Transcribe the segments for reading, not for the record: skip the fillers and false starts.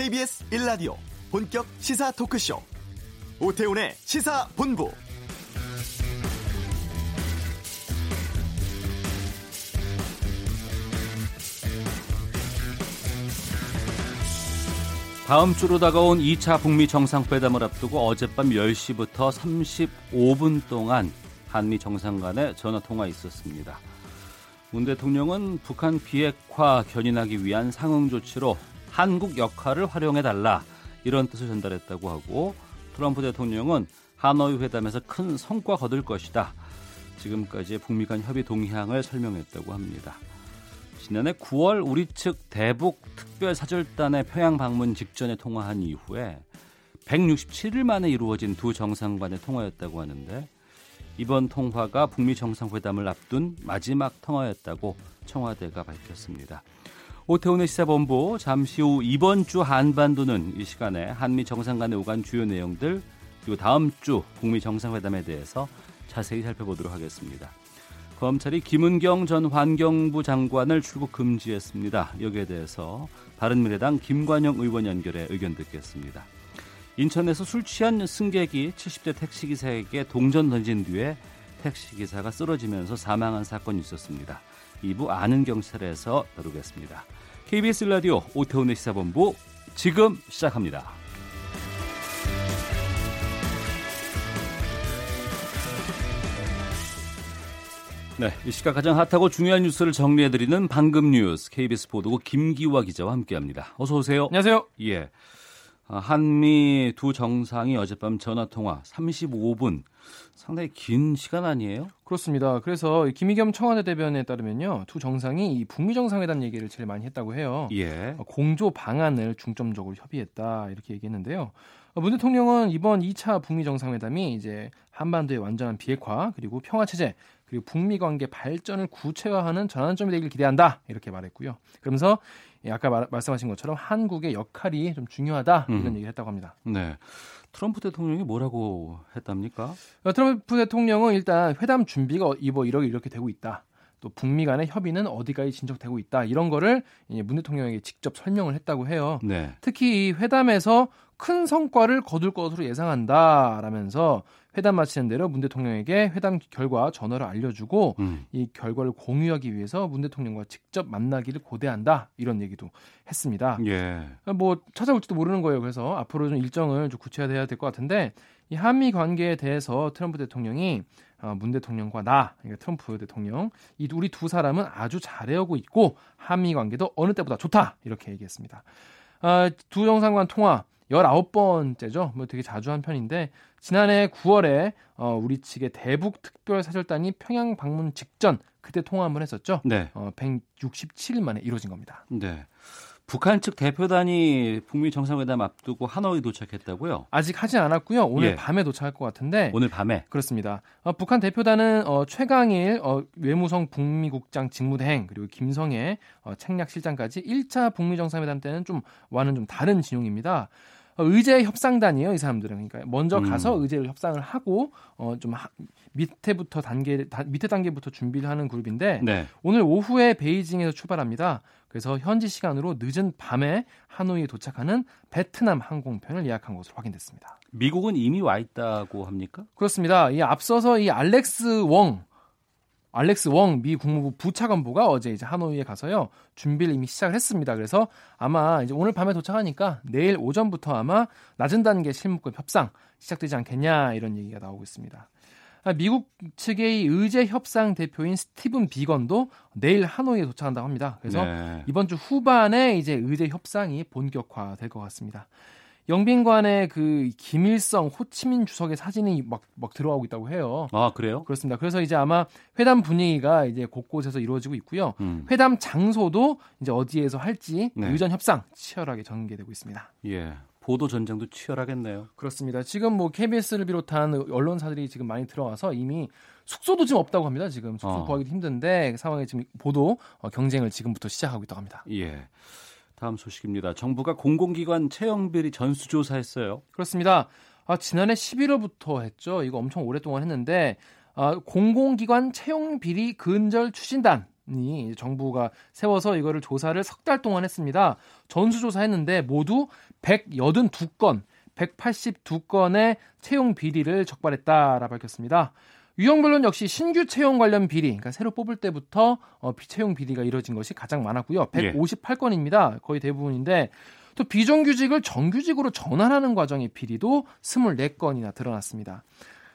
KBS 1라디오 본격 시사 토크쇼 오태훈의 시사본부. 다음 주로 다가온 2차 북미 정상회담을 앞두고 어젯밤 10시부터 35분 동안 한미 정상 간의 전화통화 있었습니다. 문 대통령은 북한 비핵화 견인하기 위한 상응 조치로 한국 역할을 활용해달라 이런 뜻을 전달했다고 하고, 트럼프 대통령은 하노이 회담에서 큰 성과 거둘 것이다, 지금까지의 북미 간 협의 동향을 설명했다고 합니다. 지난해 9월 우리 측 대북 특별사절단의 평양 방문 직전에 통화한 이후에 167일 만에 이루어진 두 정상 간의 통화였다고 하는데, 이번 통화가 북미 정상회담을 앞둔 마지막 통화였다고 청와대가 밝혔습니다. 오태훈의 시사본부, 잠시 후 이번 주 한반도는 이 시간에 한미 정상 간에 오간 주요 내용들, 그리고 다음 주 북미 정상회담에 대해서 자세히 살펴보도록 하겠습니다. 검찰이 김은경 전 환경부 장관을 출국 금지했습니다. 여기에 대해서 바른미래당 김관영 의원 연결해 의견 듣겠습니다. 인천에서 술 취한 승객이 70대 택시기사에게 동전 던진 뒤에 택시기사가 쓰러지면서 사망한 사건이 있었습니다. 2부 아는 경찰에서 다루겠습니다. KBS 라디오 오태훈의 시사본부 지금 시작합니다. 네, 이 시각 가장 핫하고 중요한 뉴스를 정리해드리는 방금 뉴스, KBS 보도국 김기화 기자와 함께합니다. 어서 오세요. 안녕하세요. 예, 한미 두 정상이 어젯밤 전화통화 35분, 상당히 긴 시간 아니에요? 그렇습니다. 그래서 김의겸 청와대 대변인에 따르면요, 두 정상이 이 북미 정상회담 얘기를 제일 많이 했다고 해요. 예. 공조 방안을 중점적으로 협의했다 이렇게 얘기했는데요. 문 대통령은 이번 2차 북미 정상회담이 이제 한반도의 완전한 비핵화, 그리고 평화체제, 그리고 북미 관계 발전을 구체화하는 전환점이 되길 기대한다 이렇게 말했고요. 그러면서 아까 말씀하신 것처럼 한국의 역할이 좀 중요하다 이런 얘기를 했다고 합니다. 네, 트럼프 대통령이 뭐라고 했답니까? 트럼프 대통령은 일단 회담 준비가 이렇게 되고 있다, 또 북미 간의 협의는 어디까지 진척되고 있다, 이런 거를 문 대통령에게 직접 설명을 했다고 해요. 네. 특히 이 회담에서 큰 성과를 거둘 것으로 예상한다라면서 회담 마치는 대로 문 대통령에게 회담 결과 전화를 알려주고 이 결과를 공유하기 위해서 문 대통령과 직접 만나기를 고대한다 이런 얘기도 했습니다. 예. 뭐 찾아올지도 모르는 거예요. 그래서 앞으로 좀 일정을 좀 구체화돼야 될 것 같은데, 이 한미 관계에 대해서 트럼프 대통령이 문 대통령과 나, 그러니까 트럼프 대통령, 이 우리 두 사람은 아주 잘해오고 있고 한미 관계도 어느 때보다 좋다 이렇게 얘기했습니다. 두 정상 간 통화 19번째죠. 뭐 되게 자주 한 편인데, 지난해 9월에 우리 측의 대북 특별 사절단이 평양 방문 직전 그때 통화 한번 했었죠. 네. 167일 만에 이루어진 겁니다. 네. 북한 측 대표단이 북미 정상회담 앞두고 하노이 도착했다고요? 아직 하진 않았고요. 오늘 밤에 도착할 것 같은데. 오늘 밤에? 그렇습니다. 북한 대표단은 최강일 외무성 북미국장 직무대행, 그리고 김성애 책략실장까지 1차 북미 정상회담 때는 좀 와는 좀 다른 진용입니다. 의제 협상단이에요, 이 사람들은. 그러니까 먼저 가서 의제를 협상을 하고 좀 밑에 단계부터 준비를 하는 그룹인데, 네, 오늘 오후에 베이징에서 출발합니다. 그래서 현지 시간으로 늦은 밤에 하노이에 도착하는 베트남 항공편을 예약한 것으로 확인됐습니다. 미국은 이미 와 있다고 합니까? 그렇습니다. 이 앞서서 이 알렉스 웡 미 국무부 부차관보가 어제 이제 하노이에 가서요, 준비를 이미 시작을 했습니다. 그래서 아마 이제 오늘 밤에 도착하니까 내일 오전부터 아마 낮은 단계 실무급 협상 시작되지 않겠냐 이런 얘기가 나오고 있습니다. 미국 측의 의제 협상 대표인 스티븐 비건도 내일 하노이에 도착한다고 합니다. 그래서 네, 이번 주 후반에 이제 의제 협상이 본격화될 것 같습니다. 영빈관에 그 김일성, 호치민 주석의 사진이 막 들어가고 있다고 해요. 아, 그래요? 그렇습니다. 그래서 이제 아마 회담 분위기가 이제 곳곳에서 이루어지고 있고요. 회담 장소도 이제 어디에서 할지, 네, 의전 협상 치열하게 전개되고 있습니다. 예. 보도 전쟁도 치열하겠네요. 그렇습니다. 지금 뭐 KBS를 비롯한 언론사들이 지금 많이 들어와서 이미 숙소도 지금 없다고 합니다. 지금 숙소 구하기도 힘든데 그 상황에 지금 보도 경쟁을 지금부터 시작하고 있다고 합니다. 예. 다음 소식입니다. 정부가 공공기관 채용비리 전수조사했어요. 그렇습니다. 지난해 11월부터 했죠. 이거 엄청 오랫동안 했는데, 공공기관 채용비리 근절 추진단 정부가 세워서 이거를 조사를 석 달 동안 했습니다. 전수조사했는데 모두 182건, 182건의 채용 비리를 적발했다라고 밝혔습니다. 유형별로는 역시 신규 채용 관련 비리, 그러니까 새로 뽑을 때부터 채용 비리가 이뤄진 것이 가장 많았고요. 158건입니다. 거의 대부분인데 또 비정규직을 정규직으로 전환하는 과정의 비리도 24건이나 드러났습니다.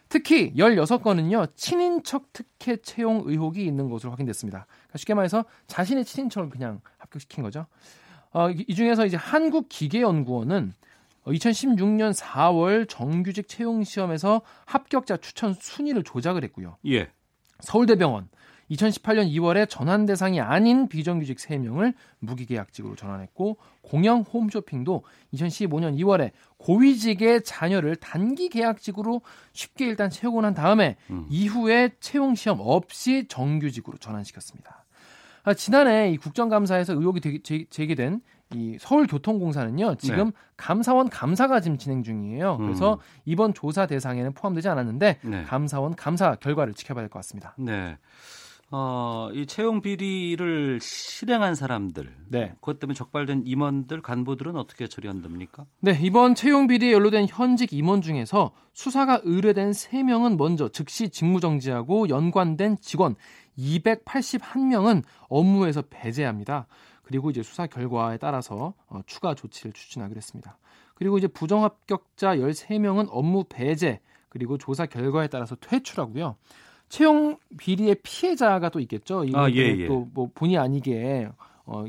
특히 16건은요. 친인척 특혜 채용 의혹이 있는 것으로 확인됐습니다. 그러니까 쉽게 말해서 자신의 친인척을 그냥 합격시킨 거죠. 이 중에서 이제 한국기계연구원은 2016년 4월 정규직 채용시험에서 합격자 추천 순위를 조작을 했고요. 예. 서울대병원 2018년 2월에 전환 대상이 아닌 비정규직 3명을 무기계약직으로 전환했고, 공영 홈쇼핑도 2015년 2월에 고위직의 자녀를 단기 계약직으로 쉽게 일단 채우고 난 다음에 이후에 채용시험 없이 정규직으로 전환시켰습니다. 지난해 이 국정감사에서 의혹이 제기된 이 서울교통공사는요, 지금 감사원 감사가 지금 진행 중이에요. 그래서 이번 조사 대상에는 포함되지 않았는데 감사원 감사 결과를 지켜봐야 될 것 같습니다. 네. 이 채용 비리를 실행한 사람들, 그것 때문에 적발된 임원들, 간부들은 어떻게 처리한답니까? 네, 이번 채용 비리에 연루된 현직 임원 중에서 수사가 의뢰된 3명은 먼저 즉시 직무정지하고 연관된 직원 281명은 업무에서 배제합니다. 그리고 이제 수사 결과에 따라서 추가 조치를 추진하기로 했습니다. 그리고 이제 부정합격자 13명은 업무 배제, 그리고 조사 결과에 따라서 퇴출하고요. 채용 비리의 피해자가 또 있겠죠. 또 뭐 본의 아니게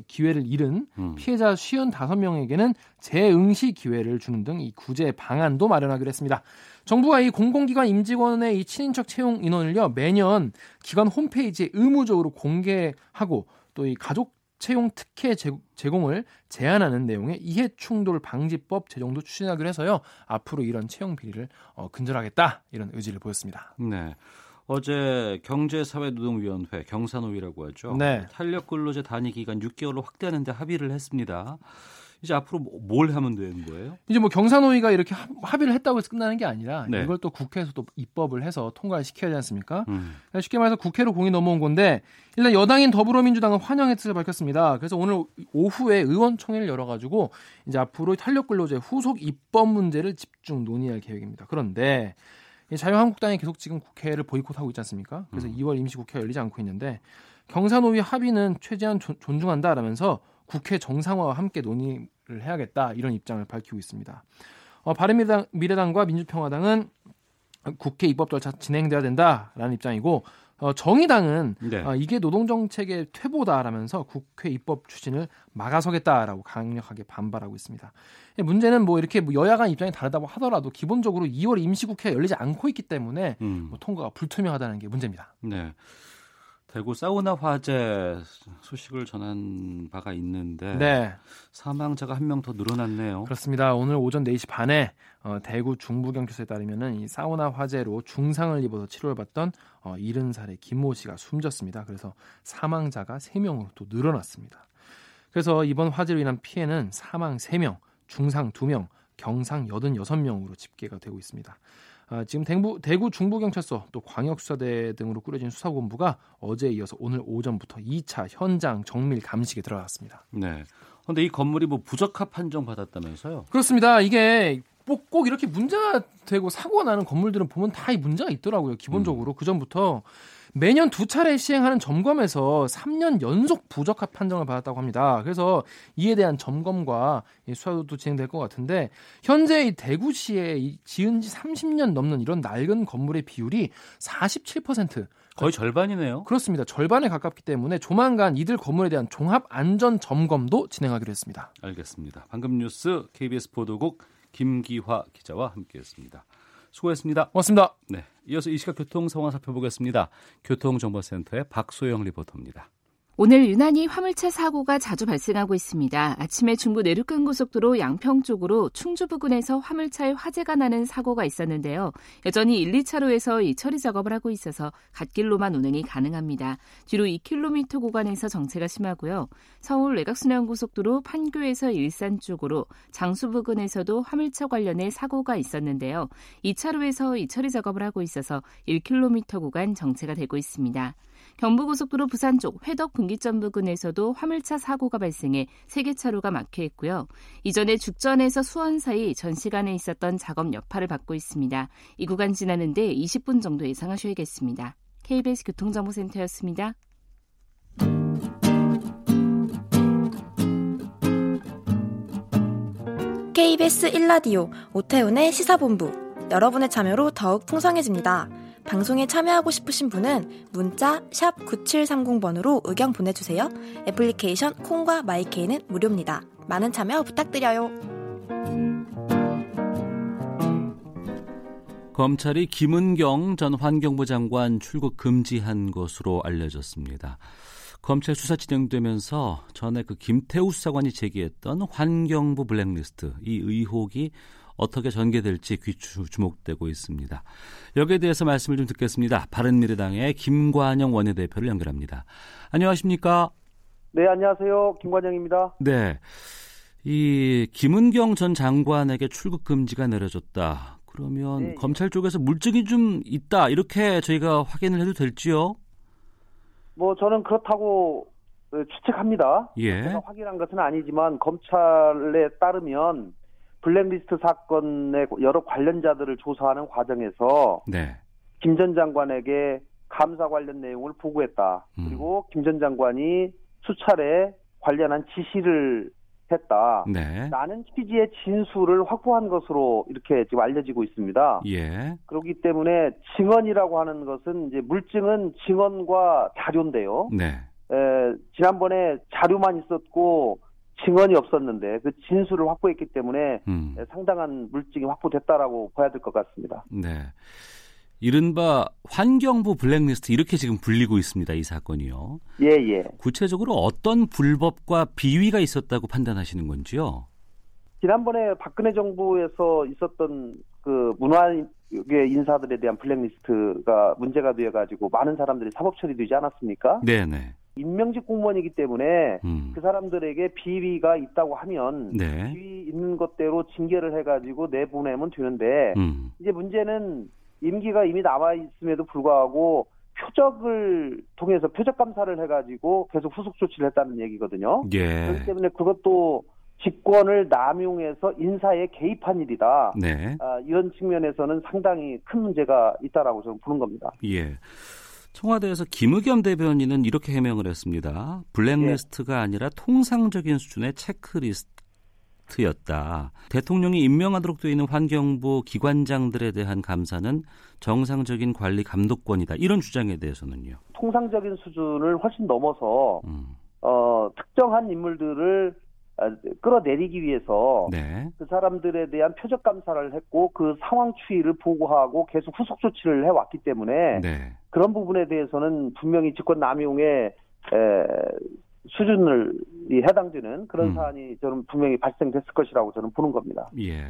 기회를 잃은 피해자 55명에게는 재응시 기회를 주는 등 이 구제 방안도 마련하기로 했습니다. 정부가 이 공공기관 임직원의 이 친인척 채용 인원을요, 매년 기관 홈페이지에 의무적으로 공개하고 또 이 가족 채용 특혜 제공을 제한하는 내용의 이해충돌 방지법 제정도 추진하기로 해서요, 앞으로 이런 채용 비리를 근절하겠다 이런 의지를 보였습니다. 네. 어제 경제사회노동위원회, 경사노위라고 하죠. 탄력근로제 단위기간 6개월로 확대하는 데 합의를 했습니다. 이제 앞으로 뭘 하면 되는 거예요? 이제 뭐 경사노위가 이렇게 합의를 했다고 해서 끝나는 게 아니라 이걸 또 국회에서 또 입법을 해서 통과를 시켜야 되지 않습니까? 쉽게 말해서 국회로 공이 넘어온 건데, 일단 여당인 더불어민주당은 환영의 뜻을 밝혔습니다. 그래서 오늘 오후에 의원총회를 열어가지고 이제 앞으로 탄력근로제 후속 입법 문제를 집중 논의할 계획입니다. 그런데 자유한국당이 계속 지금 국회를 보이콧하고 있지 않습니까? 그래서 2월 임시국회가 열리지 않고 있는데, 경사노위 합의는 최대한 존중한다라면서 국회 정상화와 함께 논의를 해야겠다 이런 입장을 밝히고 있습니다. 바른미래당과 민주평화당은 국회 입법 절차 진행돼야 된다라는 입장이고, 정의당은 이게 노동정책의 퇴보다라면서 국회 입법 추진을 막아서겠다라고 강력하게 반발하고 있습니다. 문제는 뭐 이렇게 여야 간 입장이 다르다고 하더라도 기본적으로 2월 임시국회가 열리지 않고 있기 때문에 통과가 불투명하다는 게 문제입니다. 네. 대구 사우나 화재 소식을 전한 바가 있는데 사망자가 한 명 더 늘어났네요. 그렇습니다. 오늘 오전 4시 반에 대구 중부경찰서에 따르면 이 사우나 화재로 중상을 입어서 치료를 받던 70살의 김모 씨가 숨졌습니다. 그래서 사망자가 3명으로 또 늘어났습니다. 그래서 이번 화재로 인한 피해는 사망 3명, 중상 2명, 경상 86명으로 집계가 되고 있습니다. 지금 대구 중부경찰서 또 광역수사대 등으로 꾸려진 수사본부가 어제에 이어서 오늘 오전부터 2차 현장 정밀 감식에 들어갔습니다. 네. 그런데 이 건물이 뭐 부적합 판정 받았다면서요? 그렇습니다. 이게 꼭 이렇게 문제가 되고 사고가 나는 건물들은 보면 다 이 문제가 있더라고요. 기본적으로 그 전부터 매년 2차례 시행하는 점검에서 3년 연속 부적합 판정을 받았다고 합니다. 그래서 이에 대한 점검과 수사도 진행될 것 같은데, 현재 이 대구시에 지은 지 30년 넘는 이런 낡은 건물의 비율이 47%. 거의 절반이네요. 그렇습니다. 절반에 가깝기 때문에 조만간 이들 건물에 대한 종합안전점검도 진행하기로 했습니다. 알겠습니다. 방금 뉴스 KBS 보도국 김기화 기자와 함께했습니다. 수고했습니다. 고맙습니다. 네, 이어서 이 시각 교통 상황 살펴보겠습니다. 교통정보센터의 박소영 리포터입니다. 오늘 유난히 화물차 사고가 자주 발생하고 있습니다. 아침에 중부 내륙간 고속도로 양평 쪽으로 충주 부근에서 화물차에 화재가 나는 사고가 있었는데요. 여전히 1, 2차로에서 이 처리 작업을 하고 있어서 갓길로만 운행이 가능합니다. 뒤로 2km 구간에서 정체가 심하고요. 서울 외곽순환고속도로 판교에서 일산 쪽으로 장수 부근에서도 화물차 관련해 사고가 있었는데요. 2차로에서 이 처리 작업을 하고 있어서 1km 구간 정체가 되고 있습니다. 경부고속도로 부산 쪽 회덕 분기점 부근에서도 화물차 사고가 발생해 3개 차로가 막혀 있고요. 이전에 죽전에서 수원 사이 전 시간에 있었던 작업 여파를 받고 있습니다. 이 구간 지나는데 20분 정도 예상하셔야겠습니다. KBS 교통정보센터였습니다. KBS 1라디오 오태훈의 시사본부, 여러분의 참여로 더욱 풍성해집니다. 방송에 참여하고 싶으신 분은 문자 샵 9730번으로 의견 보내주세요. 애플리케이션 콩과 마이케이는 무료입니다. 많은 참여 부탁드려요. 검찰이 김은경 전 환경부 장관 출국 금지한 것으로 알려졌습니다. 검찰 수사 진행되면서 전에 김태우 수사관이 제기했던 환경부 블랙리스트, 이 의혹이 어떻게 전개될지 주목되고 있습니다. 여기에 대해서 말씀을 좀 듣겠습니다. 바른미래당의 김관영 원내대표를 연결합니다. 안녕하십니까? 네, 안녕하세요. 김관영입니다. 네, 이 김은경 전 장관에게 출국 금지가 내려졌다. 그러면 네, 검찰 쪽에서 물증이 좀 있다, 이렇게 저희가 확인을 해도 될지요? 뭐 저는 그렇다고 추측합니다. 예. 제가 확인한 것은 아니지만 검찰에 따르면 블랙리스트 사건의 여러 관련자들을 조사하는 과정에서 네, 김 전 장관에게 감사 관련 내용을 보고했다. 그리고 김 전 장관이 수차례 관련한 지시를 했다. 네. 라는 취지의 진술을 확보한 것으로 이렇게 지금 알려지고 있습니다. 예. 그렇기 때문에 증언이라고 하는 것은 이제 물증은 증언과 자료인데요. 네. 지난번에 자료만 있었고 증언이 없었는데 그 진술을 확보했기 때문에 상당한 물증이 확보됐다라고 봐야 될 것 같습니다. 네, 이른바 환경부 블랙리스트, 이렇게 지금 불리고 있습니다, 이 사건이요. 예. 구체적으로 어떤 불법과 비위가 있었다고 판단하시는 건지요? 지난번에 박근혜 정부에서 있었던 그 문화계 인사들에 대한 블랙리스트가 문제가 돼가지고 많은 사람들이 사법 처리되지 않았습니까? 네네. 임명직 공무원이기 때문에 그 사람들에게 비위가 있다고 하면 네, 비위 있는 것대로 징계를 해가지고 내보내면 되는데 이제 문제는 임기가 이미 남아있음에도 불구하고 표적을 통해서 표적 감사를 해가지고 계속 후속 조치를 했다는 얘기거든요. 예. 그렇기 때문에 그것도 직권을 남용해서 인사에 개입한 일이다. 네. 이런 측면에서는 상당히 큰 문제가 있다라고 저는 보는 겁니다. 예. 청와대에서 김의겸 대변인은 이렇게 해명을 했습니다. 블랙리스트가 아니라 통상적인 수준의 체크리스트였다. 대통령이 임명하도록 되어 있는 환경부 기관장들에 대한 감사는 정상적인 관리 감독권이다. 이런 주장에 대해서는요. 통상적인 수준을 훨씬 넘어서 특정한 인물들을 끌어내리기 위해서 네, 그 사람들에 대한 표적 감사를 했고 그 상황 추이를 보고하고 계속 후속 조치를 해왔기 때문에 네, 그런 부분에 대해서는 분명히 직권 남용의 수준을 해당되는 그런 사안이 저는 분명히 발생됐을 것이라고 저는 보는 겁니다. 예,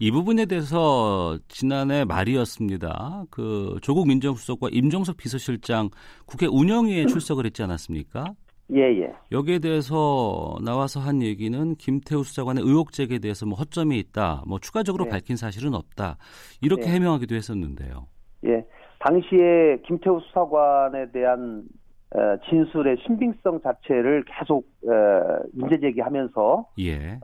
이 부분에 대해서 지난해 말이었습니다. 그 조국 민정수석과 임종석 비서실장 국회 운영위에 출석을 했지 않았습니까? 예. 여기에 대해서 나와서 한 얘기는 김태우 수사관의 의혹 제기에 대해서 뭐 허점이 있다, 뭐 추가적으로 예, 밝힌 사실은 없다, 이렇게 예, 해명하기도 했었는데요. 예, 당시에 김태우 수사관에 대한 진술의 신빙성 자체를 계속 문제 제기하면서 예,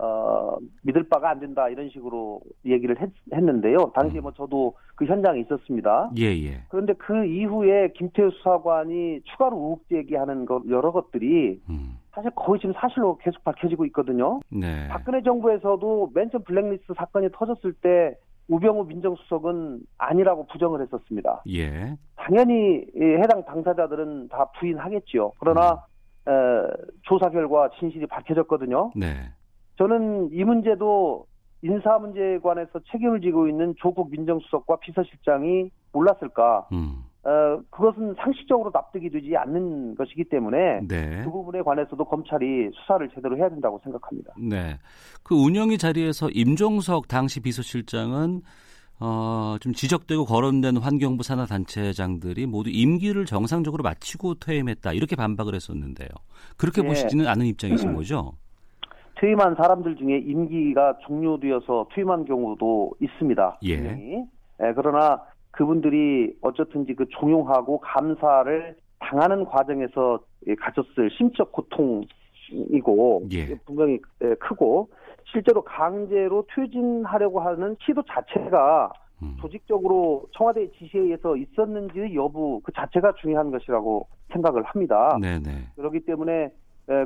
믿을 바가 안 된다 이런 식으로 얘기를 했는데요. 당시에 뭐 저도 그 현장에 있었습니다. 예. 그런데 그 이후에 김태우 수사관이 추가로 의혹 제기하는 것 여러 것들이 사실 거의 지금 사실로 계속 밝혀지고 있거든요. 네. 박근혜 정부에서도 맨 처음 블랙리스트 사건이 터졌을 때 우병우 민정수석은 아니라고 부정을 했었습니다. 예. 당연히 해당 당사자들은 다 부인하겠지요. 그러나 조사 결과 진실이 밝혀졌거든요. 네. 저는 이 문제도 인사 문제에 관해서 책임을 지고 있는 조국 민정수석과 비서실장이 몰랐을까? 그것은 상식적으로 납득이 되지 않는 것이기 때문에 네. 그 부분에 관해서도 검찰이 수사를 제대로 해야 된다고 생각합니다. 네, 그 운영위 자리에서 임종석 당시 비서실장은 좀 지적되고 거론된 환경부 산하 단체장들이 모두 임기를 정상적으로 마치고 퇴임했다 이렇게 반박을 했었는데요. 그렇게 네. 보시지는 않은 입장이신 거죠? 퇴임한 사람들 중에 임기가 종료되어서 퇴임한 경우도 있습니다. 예. 네, 그러나 그분들이 어쨌든지 그 종용하고 감사를 당하는 과정에서 가졌을 심적 고통이고 예. 분명히 크고 실제로 강제로 퇴진하려고 하는 시도 자체가 조직적으로 청와대의 지시에 의해서 있었는지 여부 그 자체가 중요한 것이라고 생각을 합니다. 네네. 그렇기 때문에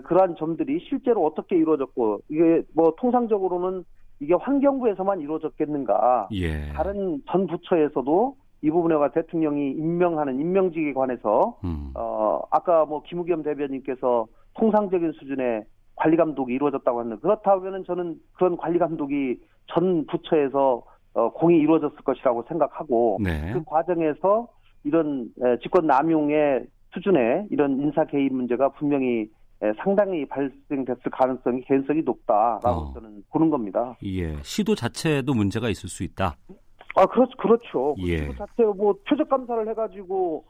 그러한 점들이 실제로 어떻게 이루어졌고 이게 뭐 통상적으로는 이게 환경부에서만 이루어졌겠는가? 예. 다른 전 부처에서도 이 부분에 관해 대통령이 임명하는 임명직에 관해서 아까 뭐 김우겸 대변인께서 통상적인 수준의 관리 감독이 이루어졌다고 하는데 그렇다면은 저는 그런 관리 감독이 전 부처에서 공이 이루어졌을 것이라고 생각하고 네. 그 과정에서 이런 직권 남용의 수준의 이런 인사 개입 문제가 분명히 상당히 발생됐을 개연성이 높다라고 저는 보는 겁니다. 예, 시도 자체도 문제가 있을 수 있다. 아, 그렇죠. 예. 그 시도 자체 뭐 표적 감사를 해가지고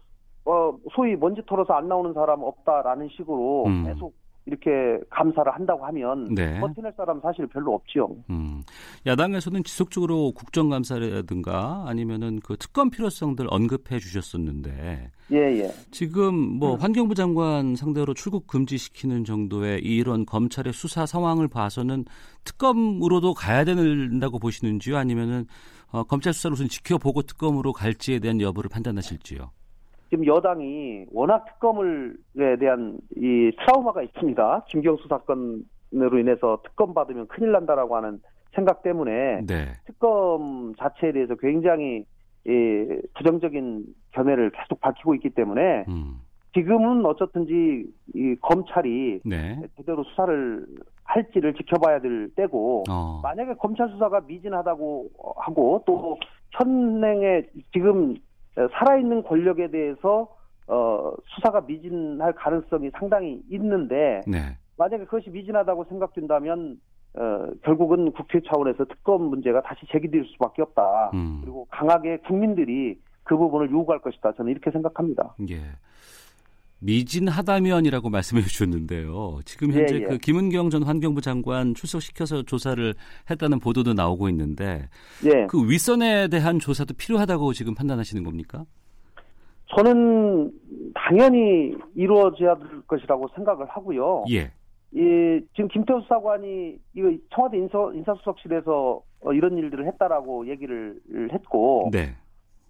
소위 먼지 털어서 안 나오는 사람 없다라는 식으로 계속 이렇게 감사를 한다고 하면 네. 버티낼 사람 사실 별로 없지요. 야당에서는 지속적으로 국정감사라든가 아니면은 그 특검 필요성들 언급해 주셨었는데 예. 지금 뭐 환경부 장관 상대로 출국 금지시키는 정도의 이런 검찰의 수사 상황을 봐서는 특검으로도 가야 된다고 보시는지요? 아니면은 검찰 수사를 우선 지켜보고 특검으로 갈지에 대한 여부를 판단하실지요? 지금 여당이 워낙 특검에 대한 이 트라우마가 있습니다. 김경수 사건으로 인해서 특검 받으면 큰일 난다라고 하는 생각 때문에 네. 특검 자체에 대해서 굉장히 부정적인 견해를 계속 밝히고 있기 때문에 지금은 어쨌든지 이 검찰이 네. 제대로 수사를 할지를 지켜봐야 될 때고 만약에 검찰 수사가 미진하다고 하고 또 현행의 지금 살아있는 권력에 대해서 수사가 미진할 가능성이 상당히 있는데 네. 만약에 그것이 미진하다고 생각된다면 결국은 국회 차원에서 특검 문제가 다시 제기될 수밖에 없다. 그리고 강하게 국민들이 그 부분을 요구할 것이다. 저는 이렇게 생각합니다. 예. 미진하다면이라고 말씀해 주셨는데요. 지금 현재 그 김은경 전 환경부 장관 출석시켜서 조사를 했다는 보도도 나오고 있는데 그 윗선에 대한 조사도 필요하다고 지금 판단하시는 겁니까? 저는 당연히 이루어져야 될 것이라고 생각을 하고요. 지금 김태우 사관이 이거 청와대 인사수석실에서 이런 일들을 했다라고 얘기를 했고 네.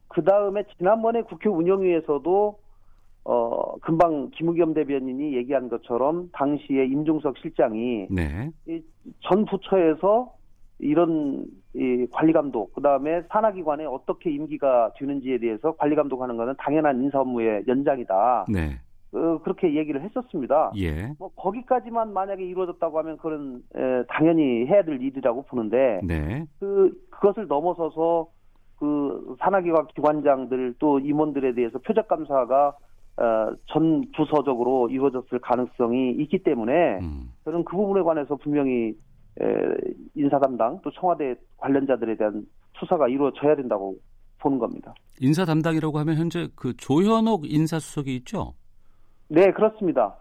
그다음에 지난번에 국회 운영위에서도 금방 김우겸 대변인이 얘기한 것처럼 당시에 임종석 실장이 네. 전 부처에서 이런 관리감독, 그다음에 산하기관에 어떻게 임기가 되는지에 대해서 관리감독하는 것은 당연한 인사 업무의 연장이다. 네. 그렇게 얘기를 했었습니다. 예. 뭐 거기까지만 만약에 이루어졌다고 하면 그건 당연히 해야 될 일이라고 보는데 네. 그것을 넘어서서 그 산하기관 기관장들 또 임원들에 대해서 표적 감사가 전 부서적으로 이루어졌을 가능성이 있기 때문에 저는 그 부분에 관해서 분명히 인사 담당 또 청와대 관련자들에 대한 수사가 이루어져야 된다고 보는 겁니다. 인사 담당이라고 하면 현재 그 조현옥 인사수석이 있죠? 네, 그렇습니다.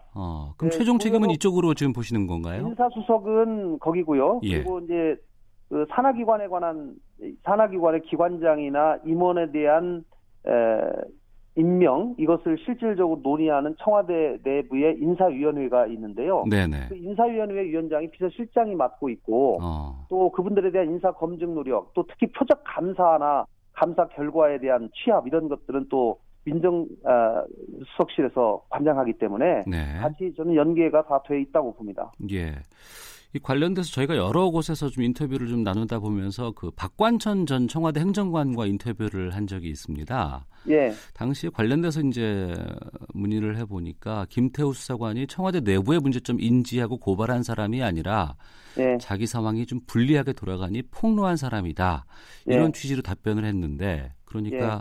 그럼 네, 최종 책임은 이쪽으로 지금 보시는 건가요? 인사수석은 거기고요. 예. 그리고 이제 그 산하기관에 관한 산하기관의 기관장이나 임원에 대한 임명 이것을 실질적으로 논의하는 청와대 내부의 인사위원회가 있는데요. 네네. 그 인사위원회 위원장이 비서실장이 맡고 있고 또 그분들에 대한 인사 검증 노력, 또 특히 표적 감사나 감사 결과에 대한 취합 이런 것들은 또 민정수석실에서 관장하기 때문에 같이 저는 연계가 다 돼 있다고 봅니다. 예. 이 관련돼서 저희가 여러 곳에서 좀 인터뷰를 좀 나누다 보면서 그 박관천 전 청와대 행정관과 인터뷰를 한 적이 있습니다. 예. 당시 관련돼서 이제 문의를 해보니까 김태우 수사관이 청와대 내부의 문제점 인지하고 고발한 사람이 아니라 예. 자기 상황이 좀 불리하게 돌아가니 폭로한 사람이다. 이런 예. 취지로 답변을 했는데 그러니까 예.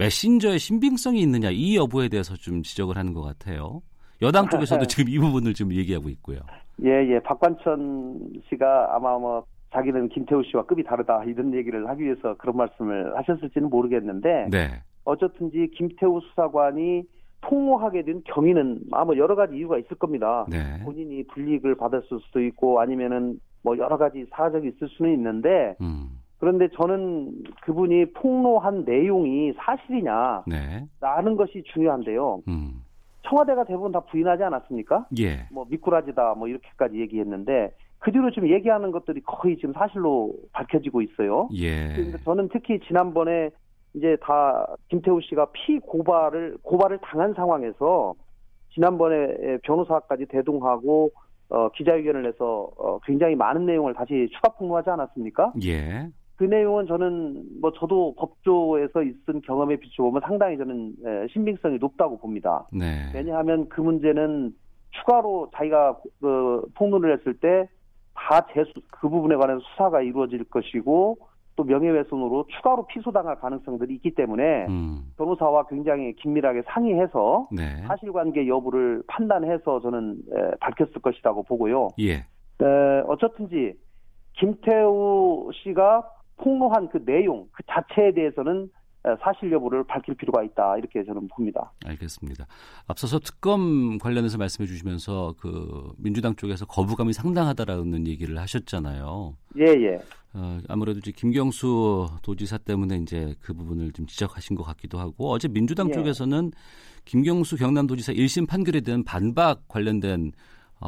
메신저의 신빙성이 있느냐 이 여부에 대해서 좀 지적을 하는 것 같아요. 여당 쪽에서도 지금 이 부분을 지금 얘기하고 있고요. 예. 박관천 씨가 아마 자기는 김태우 씨와 급이 다르다 이런 얘기를 하기 위해서 그런 말씀을 하셨을지는 모르겠는데 네. 어쨌든지 김태우 수사관이 통호하게 된 경위는 아마 여러 가지 이유가 있을 겁니다. 네. 본인이 불이익을 받았을 수도 있고 아니면은 여러 가지 사정이 있을 수는 있는데 그런데 저는 그분이 폭로한 내용이 사실이냐 네. 라는 것이 중요한데요. 청와대가 대부분 다 부인하지 않았습니까? 예. 미꾸라지다 이렇게까지 얘기했는데 그 뒤로 지금 얘기하는 것들이 거의 지금 사실로 밝혀지고 있어요. 예. 그런데 저는 특히 지난번에 이제 다 김태우 씨가 고발을 당한 상황에서 지난번에 변호사까지 대동하고 기자회견을 해서 굉장히 많은 내용을 다시 추가 폭로하지 않았습니까? 예. 그 내용은 저는 저도 법조에서 있은 경험에 비춰보면 상당히 저는 신빙성이 높다고 봅니다. 네. 왜냐하면 그 문제는 추가로 자기가 폭로를 했을 때 다 그 부분에 관해서 수사가 이루어질 것이고 또 명예훼손으로 추가로 피소당할 가능성들이 있기 때문에 변호사와 굉장히 긴밀하게 상의해서 네. 사실관계 여부를 판단해서 저는 밝혔을 것이라고 보고요. 예. 어쨌든지 김태우 씨가 폭로한 그 내용 그 자체에 대해서는 사실 여부를 밝힐 필요가 있다 이렇게 저는 봅니다. 알겠습니다. 앞서서 특검 관련해서 말씀해 주시면서 그 민주당 쪽에서 거부감이 상당하다라는 얘기를 하셨잖아요. 예. 아무래도 이제 김경수 도지사 때문에 이제 그 부분을 좀 지적하신 것 같기도 하고 어제 민주당 예. 쪽에서는 김경수 경남도지사 1심 판결에 대한 반박 관련된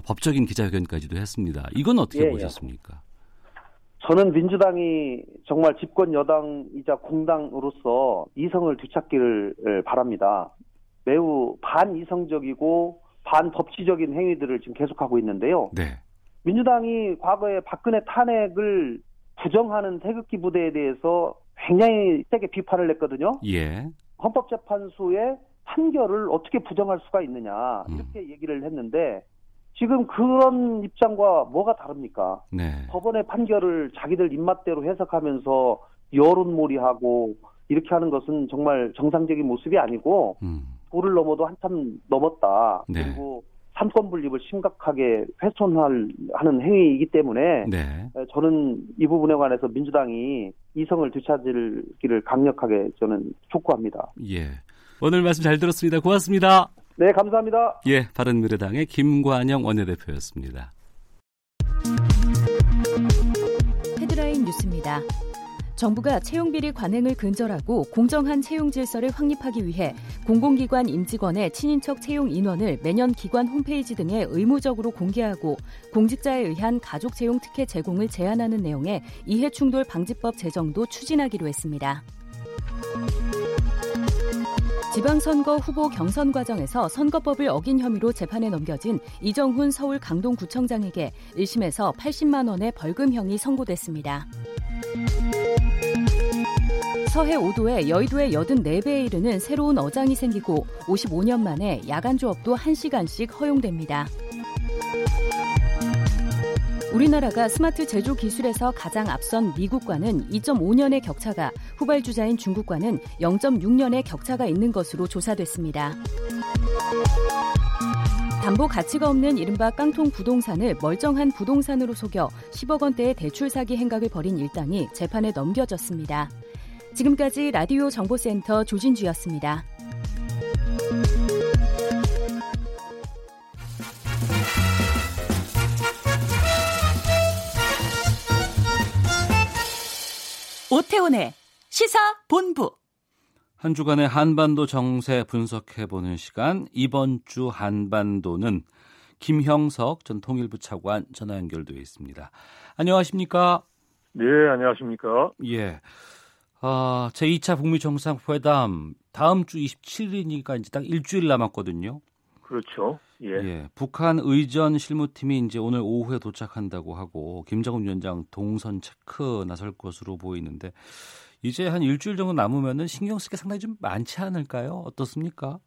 법적인 기자회견까지도 했습니다. 이건 어떻게 보셨습니까? 저는 민주당이 정말 집권 여당이자 공당으로서 이성을 되찾기를 바랍니다. 매우 반이성적이고 반법치적인 행위들을 지금 계속하고 있는데요. 네. 민주당이 과거에 박근혜 탄핵을 부정하는 태극기 부대에 대해서 굉장히 세게 비판을 했거든요. 예. 헌법재판소의 판결을 어떻게 부정할 수가 있느냐 이렇게 얘기를 했는데 지금 그런 입장과 뭐가 다릅니까? 네. 법원의 판결을 자기들 입맛대로 해석하면서 여론몰이하고 이렇게 하는 것은 정말 정상적인 모습이 아니고 도를 넘어도 한참 넘었다. 네. 그리고 삼권분립을 심각하게 훼손하는 행위이기 때문에 네. 저는 이 부분에 관해서 민주당이 이성을 되찾기를 강력하게 저는 촉구합니다. 예. 오늘 말씀 잘 들었습니다. 고맙습니다. 네, 감사합니다. 예, 바른미래당의 김관영 원내대표였습니다. 헤드라인 뉴스입니다. 정부가 채용비리 관행을 근절하고 공정한 채용 질서를 확립하기 위해 공공기관 임직원의 친인척 채용 인원을 매년 기관 홈페이지 등에 의무적으로 공개하고 공직자에 의한 가족 채용 특혜 제공을 제한하는 내용의 이해충돌 방지법 제정도 추진하기로 했습니다. 지방선거 후보 경선 과정에서 선거법을 어긴 혐의로 재판에 넘겨진 이정훈 서울 강동구청장에게 1심에서 80만 원의 벌금형이 선고됐습니다. 서해 5도에 여의도의 84배에 이르는 새로운 어장이 생기고 55년 만에 야간조업도 1시간씩 허용됩니다. 우리나라가 스마트 제조 기술에서 가장 앞선 미국과는 2.5년의 격차가, 후발주자인 중국과는 0.6년의 격차가 있는 것으로 조사됐습니다. 담보 가치가 없는 이른바 깡통 부동산을 멀쩡한 부동산으로 속여 10억 원대의 대출 사기 행각을 벌인 일당이 재판에 넘겨졌습니다. 지금까지 라디오 정보센터 조진주였습니다. 오태훈의 시사본부. 한 주간의 한반도 정세 분석해보는 시간. 이번 주 한반도는 김형석 전 통일부 차관 전화 연결되어 있습니다. 안녕하십니까? 네, 안녕하십니까? 예. 제2차 북미 정상회담 다음 주 27일이니까 이제 딱 일주일 남았거든요. 그렇죠. 예. 예. 북한 의전 실무팀이 이제 오늘 오후에 도착한다고 하고 김정은 위원장 동선 체크 나설 것으로 보이는데 이제 한 일주일 정도 남으면은 신경 쓸 게 상당히 좀 많지 않을까요? 어떻습니까?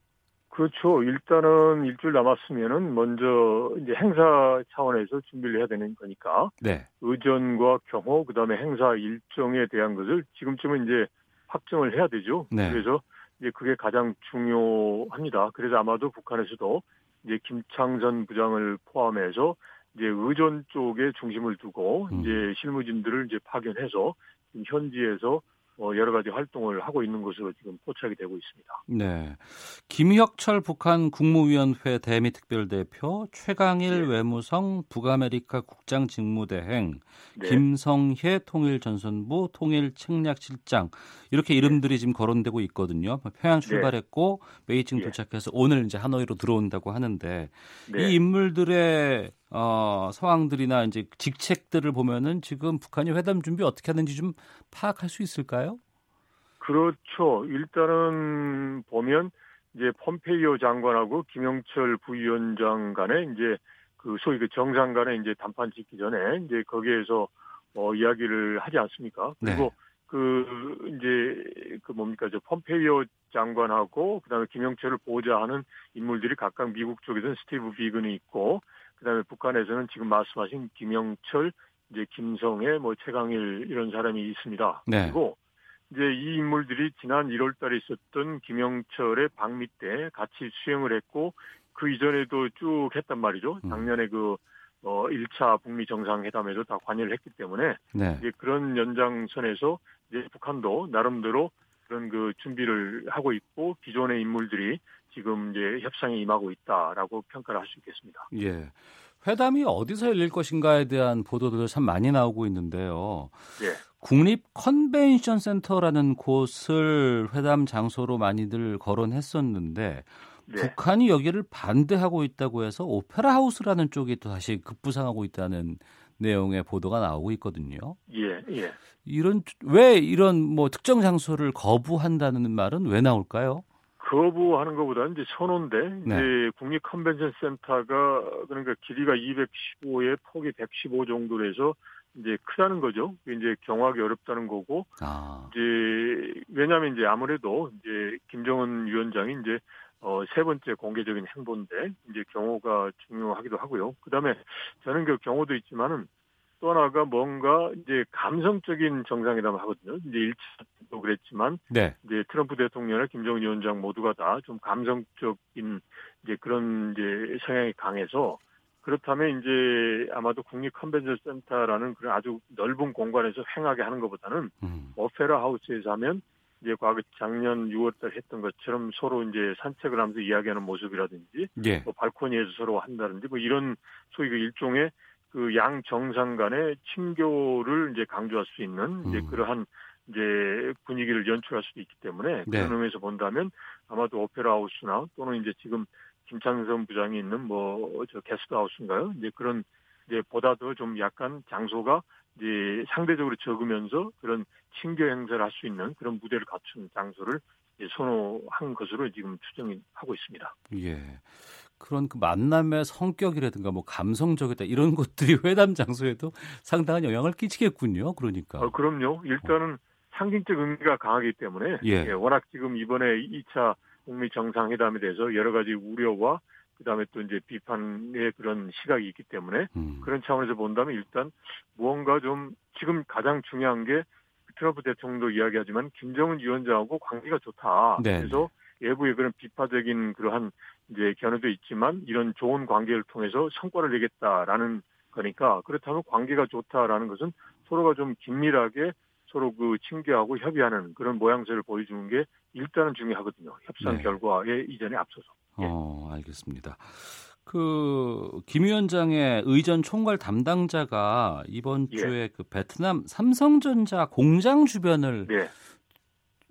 그렇죠. 일단은 일주일 남았으면은 먼저 이제 행사 차원에서 준비를 해야 되는 거니까. 네. 의전과 경호 그다음에 행사 일정에 대한 것을 지금쯤은 이제 확정을 해야 되죠. 네. 그래서 이제 그게 가장 중요합니다. 그래서 아마도 북한에서도 이제 김창선 부장을 포함해서 이제 의전 쪽에 중심을 두고 이제 실무진들을 이제 파견해서 지금 현지에서 여러 가지 활동을 하고 있는 것으로 지금 포착이 되고 있습니다. 네, 김혁철 북한 국무위원회 대미 특별대표, 최강일 네. 외무성 북아메리카 국장 직무대행, 네. 김성애 통일전선부 통일책략실장 이렇게 이름들이 네. 지금 거론되고 있거든요. 평양 출발했고 네. 베이징 네. 도착해서 오늘 이제 하노이로 들어온다고 하는데 네. 이 인물들의 상황들이나 이제 직책들을 보면은 지금 북한이 회담 준비 어떻게 하는지 좀 파악할 수 있을까요? 그렇죠. 일단은 보면 이제 폼페이오 장관하고 김영철 부위원장 간에 이제 그 소위 그 정상 간에 이제 담판 짓기 전에 이제 거기에서 이야기를 하지 않습니까? 그리고 네. 그 이제 그 뭡니까 저 폼페이오 장관하고 그다음에 김영철을 보좌하는 인물들이 각각 미국 쪽에서는 스티브 비건이 있고. 그다음에 북한에서는 지금 말씀하신 김영철, 이제 김성애, 뭐 최강일 이런 사람이 있습니다. 네. 그리고 이제 이 인물들이 지난 1월달에 있었던 김영철의 방미 때 같이 수행을 했고 그 이전에도 쭉 했단 말이죠. 작년에 그 1차 북미 정상회담에도 다 관여를 했기 때문에 네. 이제 그런 연장선에서 이제 북한도 나름대로 그런 그 준비를 하고 있고 기존의 인물들이 지금 이제 협상에 임하고 있다라고 평가를 할 수 있겠습니다. 예, 회담이 어디서 열릴 것인가에 대한 보도들도 참 많이 나오고 있는데요. 예. 국립 컨벤션 센터라는 곳을 회담 장소로 많이들 거론했었는데 네. 북한이 여기를 반대하고 있다고 해서 오페라 하우스라는 쪽이 또 다시 급부상하고 있다는 내용의 보도가 나오고 있거든요. 예, 예. 이런 왜 이런 뭐 특정 장소를 거부한다는 말은 왜 나올까요? 거부하는 것보다는 이제 선호인데 네. 이제 국립 컨벤션 센터가 그러니까 길이가 215에 폭이 115 정도로 해서 이제 크다는 거죠. 이제 경호하기 어렵다는 거고 이제 왜냐하면 이제 아무래도 이제 김정은 위원장이 이제 세 번째 공개적인 행보인데 이제 경호가 중요하기도 하고요. 그다음에 저는 그 경호도 있지만은 또 하나가 뭔가 이제 감성적인 정상회담을 하거든요. 이제 1차도 그랬지만 네. 이제 트럼프 대통령이나 김정은 위원장 모두가 다 좀 감성적인 이제 그런 이제 성향이 강해서 그렇다면 이제 아마도 국립 컨벤션 센터라는 그런 아주 넓은 공간에서 횡하게 하는 것보다는 오페라 하우스에서 하면 이제 과거 작년 6월달 했던 것처럼 서로 이제 산책을 하면서 이야기하는 모습이라든지 예. 또 발코니에서 서로 한다든지 뭐 이런 소위 그 일종의 그 양 정상 간의 친교를 이제 강조할 수 있는 이제 그러한 이제 분위기를 연출할 수도 있기 때문에 네. 그런 의미에서 본다면 아마도 오페라 하우스나 또는 이제 지금 김창선 부장이 있는 뭐 저 게스트 하우스인가요? 이제 그런 이제 보다 더 좀 약간 장소가 이제 상대적으로 적으면서 그런 친교 행사를 할 수 있는 그런 무대를 갖춘 장소를 선호한 것으로 지금 추정하고 있습니다. 예. 그런 그 만남의 성격이라든가 뭐 감성적이다 이런 것들이 회담 장소에도 상당한 영향을 끼치겠군요. 그러니까. 그럼요. 일단은 상징적 의미가 강하기 때문에 예. 예, 워낙 지금 이번에 2차 북미 정상회담에 대해서 여러 가지 우려와 그다음에 또 이제 비판의 그런 시각이 있기 때문에 그런 차원에서 본다면 일단 무언가 좀 지금 가장 중요한 게 트럼프 대통령도 이야기하지만 김정은 위원장하고 관계가 좋다. 네. 그래서 외부의 그런 비파적인 그러한 이제 견해도 있지만 이런 좋은 관계를 통해서 성과를 내겠다라는 거니까 그렇다면 관계가 좋다라는 것은 서로가 좀 긴밀하게 서로 그 친교하고 협의하는 그런 모양새를 보여주는 게 일단은 중요하거든요. 협상 네. 결과에 이전에 앞서서. 예. 알겠습니다. 김 위원장의 의전 총괄 담당자가 이번 주에 예. 그 베트남 삼성전자 공장 주변을 네.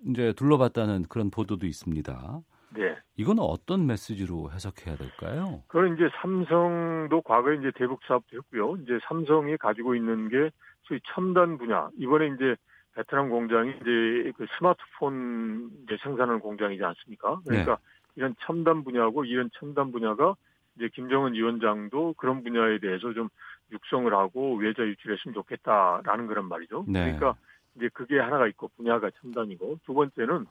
이제 둘러봤다는 그런 보도도 있습니다. 네. 이건 어떤 메시지로 해석해야 될까요? 그건 이제 삼성도 과거에 이제 대북 사업도 했고요. 이제 삼성이 가지고 있는 게 소위 첨단 분야. 이번에 이제 베트남 공장이 이제 그 스마트폰 이제 생산하는 공장이지 않습니까? 그러니까 네. 이런 첨단 분야하고 이런 첨단 분야가 이제 김정은 위원장도 그런 분야에 대해서 좀 육성을 하고 외자 유치했으면 좋겠다라는 그런 말이죠. 네. 그러니까 이제 그게 하나가 있고 분야가 첨단이고, 두 번째는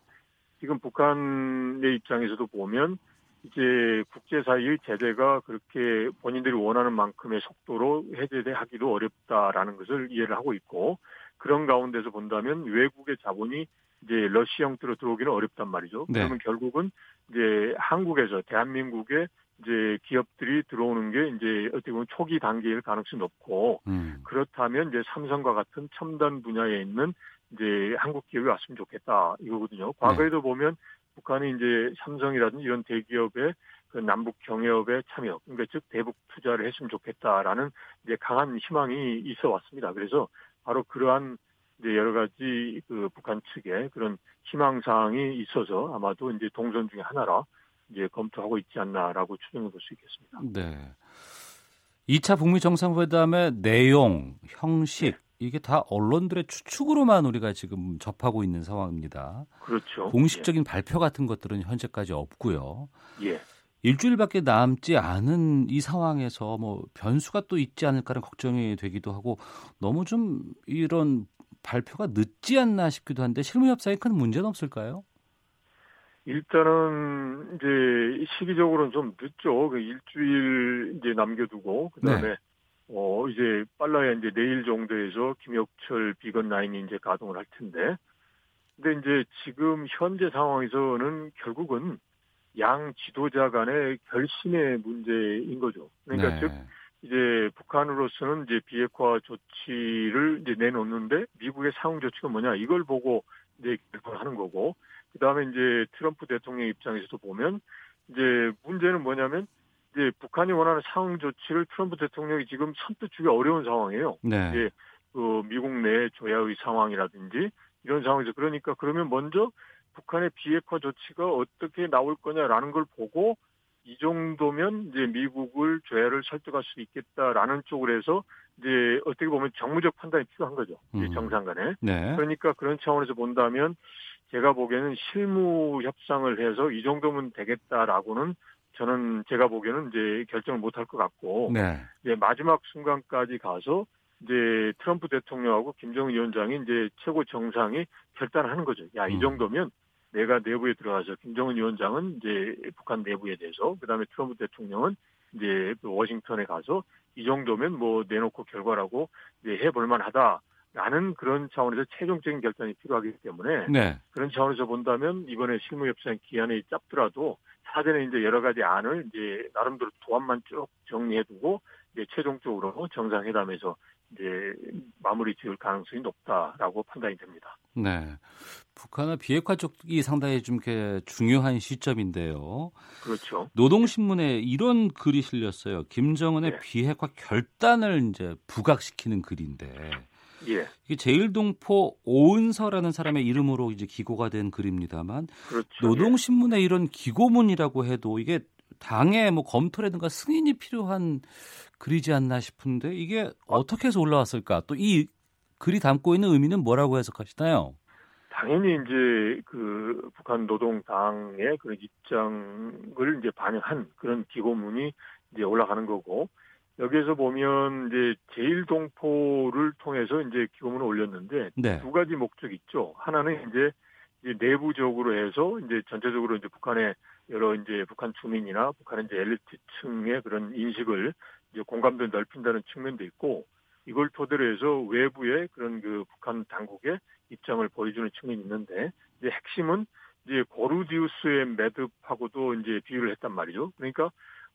지금 북한의 입장에서도 보면 이제 국제사회의 제재가 그렇게 본인들이 원하는 만큼의 속도로 해제하기도 어렵다라는 것을 이해를 하고 있고, 그런 가운데서 본다면 외국의 자본이 이제 러시 형태로 들어오기는 어렵단 말이죠. 네. 그러면 결국은 이제 한국에서 대한민국의 이제 기업들이 들어오는 게 이제 어떻게 보면 초기 단계일 가능성이 높고, 그렇다면 이제 삼성과 같은 첨단 분야에 있는 이제 한국 기업이 왔으면 좋겠다 이거거든요. 과거에도 네. 보면 북한이 이제 삼성이라든지 이런 대기업의 그 남북 경협에 참여, 그러니까 즉 대북 투자를 했으면 좋겠다라는 이제 강한 희망이 있어 왔습니다. 그래서 바로 그러한 이제 여러 가지 그 북한 측에 그런 희망 사항이 있어서 아마도 이제 동선 중에 하나라 이제 검토하고 있지 않나라고 추정해 볼 수 있겠습니다. 네. 2차 북미 정상회담의 내용, 형식, 네. 이게 다 언론들의 추측으로만 우리가 지금 접하고 있는 상황입니다. 그렇죠. 공식적인 예. 발표 같은 것들은 현재까지 없고요. 예. 일주일밖에 남지 않은 이 상황에서 뭐 변수가 또 있지 않을까라는 걱정이 되기도 하고, 너무 좀 이런 발표가 늦지 않나 싶기도 한데, 실무 협상에 큰 문제는 없을까요? 일단은 이제 시기적으로는 좀 늦죠. 일주일 이제 남겨두고 그다음에 네. 이제 빨라야 이제 내일 정도에서 김혁철 비건 라인이 이제 가동을 할 텐데. 근데 이제 지금 현재 상황에서는 결국은 양 지도자 간의 결심의 문제인 거죠. 그러니까 네. 즉, 이제 북한으로서는 이제 비핵화 조치를 이제 내놓는데 미국의 상응 조치가 뭐냐 이걸 보고 이제 하는 거고. 그 다음에 이제 트럼프 대통령 입장에서도 보면 이제 문제는 뭐냐면 이제 북한이 원하는 상응 조치를 트럼프 대통령이 지금 선뜻 주기 어려운 상황이에요. 네. 이제 그 미국 내 조야의 상황이라든지 이런 상황에서, 그러니까 그러면 먼저 북한의 비핵화 조치가 어떻게 나올 거냐라는 걸 보고 이 정도면 이제 미국을 조야를 설득할 수 있겠다라는 쪽으로 해서 이제 어떻게 보면 정무적 판단이 필요한 거죠. 정상 간에. 네. 그러니까 그런 차원에서 본다면 제가 보기에는 실무 협상을 해서 이 정도면 되겠다라고는 저는 제가 보기에는 이제 결정을 못할 것 같고, 네. 이제 마지막 순간까지 가서 이제 트럼프 대통령하고 김정은 위원장이 이제 최고 정상이 결단하는 거죠. 야, 이 정도면 내가 내부에 들어가서, 김정은 위원장은 이제 북한 내부에 대해서, 그 다음에 트럼프 대통령은 이제 워싱턴에 가서 이 정도면 뭐 내놓고 결과라고 이제 해볼만하다. 라는 그런 차원에서 최종적인 결단이 필요하기 때문에 네. 그런 차원에서 본다면 이번에 실무 협상 기한에 잡더라도 사전에 이제 여러 가지 안을 이제 나름대로 도안만 쭉 정리해두고 이제 최종적으로 정상회담에서 이제 마무리 지을 가능성이 높다라고 판단이 됩니다. 네, 북한의 비핵화 쪽이 상당히 좀 이렇게 중요한 시점인데요. 그렇죠. 노동신문에 이런 글이 실렸어요. 김정은의 네. 비핵화 결단을 이제 부각시키는 글인데. 예. 이게 제일동포 오은서라는 사람의 이름으로 이제 기고가 된 글입니다만, 그렇죠. 노동신문에 예. 이런 기고문이라고 해도 이게 당의 뭐 검토라든가 승인이 필요한 글이지 않나 싶은데, 이게 어떻게 해서 올라왔을까? 또 이 글이 담고 있는 의미는 뭐라고 해석하시나요? 당연히 이제 그 북한 노동당의 그런 입장을 이제 반영한 그런 기고문이 이제 올라가는 거고. 여기에서 보면 이제 제일동포를 통해서 이제 기고문을 올렸는데 네. 두 가지 목적이 있죠. 하나는 이제 내부적으로 해서 이제 전체적으로 이제 북한의 여러 이제 북한 주민이나 북한의 이제 엘리트층의 그런 인식을 이제 공감도 넓힌다는 측면도 있고, 이걸 토대로 해서 외부의 그런 그 북한 당국의 입장을 보여주는 측면이 있는데, 이제 핵심은 이제 고르디우스의 매듭하고도 이제 비유를 했단 말이죠. 그러니까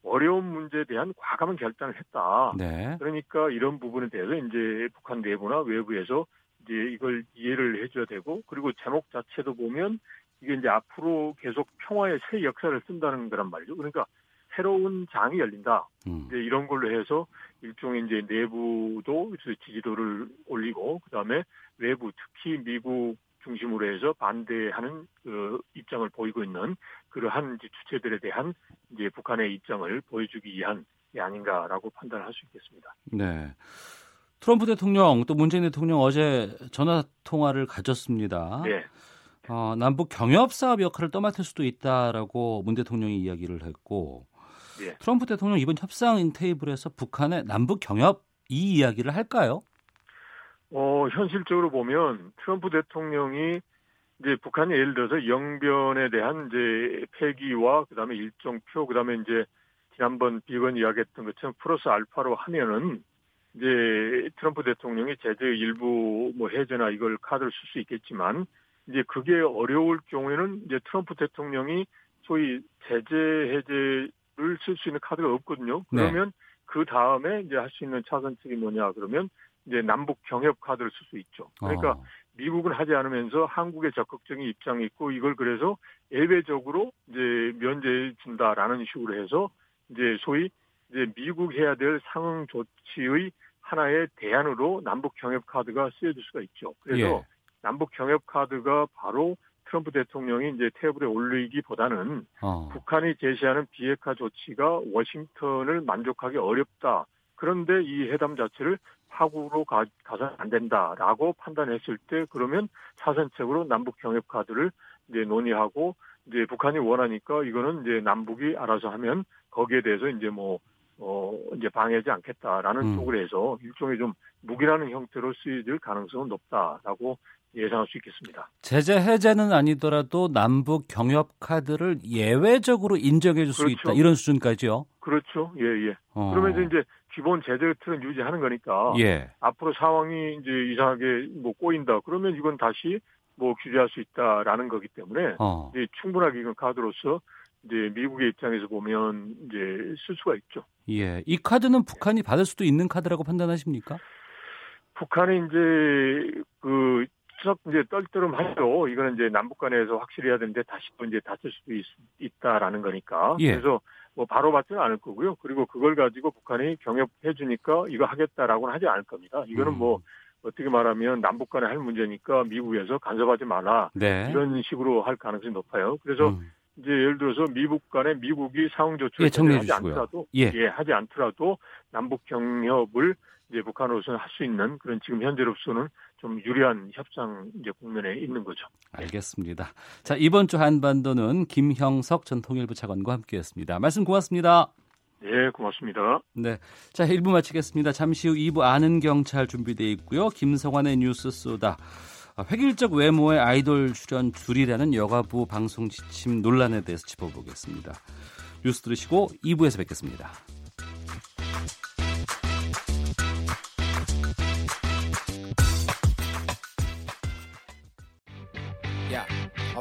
어려운 문제에 대한 과감한 결단을 했다. 네. 그러니까 이런 부분에 대해서 이제 북한 내부나 외부에서 이제 이걸 이해를 해줘야 되고, 그리고 제목 자체도 보면 이게 이제 앞으로 계속 평화의 새 역사를 쓴다는 거란 말이죠. 그러니까 새로운 장이 열린다. 이제 이런 걸로 해서 일종의 이제 내부도 지지도를 올리고, 그 다음에 외부, 특히 미국 중심으로 해서 반대하는 그 입장을 보이고 있는 그러한 이제 주체들에 대한 이제 북한의 입장을 보여주기 위한 게 아닌가라고 판단할 수 있겠습니다. 네. 트럼프 대통령 또 문재인 대통령 어제 전화 통화를 가졌습니다. 네. 남북 경협 사업 역할을 떠맡을 수도 있다라고 문 대통령이 이야기를 했고, 예. 트럼프 대통령 이번 협상 테이블에서 북한의 남북 경협 이 이야기를 할까요? 현실적으로 보면 트럼프 대통령이 이제 북한이 예를 들어서 영변에 대한 이제 폐기와 그다음에 일정표 그다음에 이제 지난번 비건 이야기했던 것처럼 플러스 알파로 하면은 이제 트럼프 대통령이 제재 일부 뭐 해제나 이걸 카드를 쓸 수 있겠지만 이제 그게 어려울 경우에는 이제 트럼프 대통령이 소위 제재 해제를 쓸 수 있는 카드가 없거든요. 그러면 네. 그 다음에 이제 할 수 있는 차선 측이 뭐냐 그러면 이제 남북 경협 카드를 쓸 수 있죠. 그러니까 미국은 하지 않으면서 한국의 적극적인 입장이 있고 이걸 그래서 예외적으로 이제 면제해 준다라는 식으로 해서 이제 소위 이제 미국 해야 될 상응 조치의 하나의 대안으로 남북 경협 카드가 쓰여질 수가 있죠. 그래서 예. 남북 경협 카드가 바로 트럼프 대통령이 이제 테이블에 올리기보다는 북한이 제시하는 비핵화 조치가 워싱턴을 만족하기 어렵다. 그런데 이 회담 자체를 파국으로 가서는 안 된다라고 판단했을 때 그러면 사선책으로 남북 경협 카드를 이제 논의하고 이제 북한이 원하니까 이거는 이제 남북이 알아서 하면 거기에 대해서 이제 이제 방해하지 않겠다라는 쪽으로 해서 일종의 좀 묵인하는 형태로 쓰여질 가능성은 높다라고 예상할 수 있겠습니다. 제재 해제는 아니더라도 남북 경협 카드를 예외적으로 인정해 줄 수 그렇죠. 있다. 이런 수준까지요? 그렇죠. 예, 예. 그러면서 이제 기본 제재 틀은 유지하는 거니까 예. 앞으로 상황이 이제 이상하게 뭐 꼬인다. 그러면 이건 다시 뭐 규제할 수 있다라는 거기 때문에 이제 충분하게 이건 카드로서 이제 미국의 입장에서 보면 이제 쓸 수가 있죠. 예, 이 카드는 북한이 받을 수도 있는 카드라고 판단하십니까? 북한이 이제 이제 떨떠름하죠. 이거는 이제 남북 간에서 확실히 해야 되는데 다시 또 이제 다칠 수도 있다라는 거니까. 예. 그래서 뭐 바로 받지는 않을 거고요. 그리고 그걸 가지고 북한이 경협해 주니까 이거 하겠다라고는 하지 않을 겁니다. 이거는 뭐 어떻게 말하면 남북 간에 할 문제니까 미국에서 간섭하지 마라. 네. 이런 식으로 할 가능성이 높아요. 그래서 이제 예를 들어서 미국 간에 미국이 상응 조치를 하지 않더라도 하지 않더라도 남북 경협을 이제 북한으로서는 할 수 있는 그런 지금 현재로서는 좀 유리한 협상 이제 국면에 있는 거죠. 알겠습니다. 자, 이번 주 한반도는 김형석 전 통일부 차관과 함께했습니다. 말씀 고맙습니다. 네, 고맙습니다. 네, 자 1부 마치겠습니다. 잠시 후 2부 아는 경찰 준비되어 있고요. 김성환의 뉴스 쏘다. 획일적 외모의 아이돌 출연 줄이라는 여가부 방송 지침 논란에 대해서 짚어보겠습니다. 뉴스 들으시고 2부에서 뵙겠습니다. 야, 아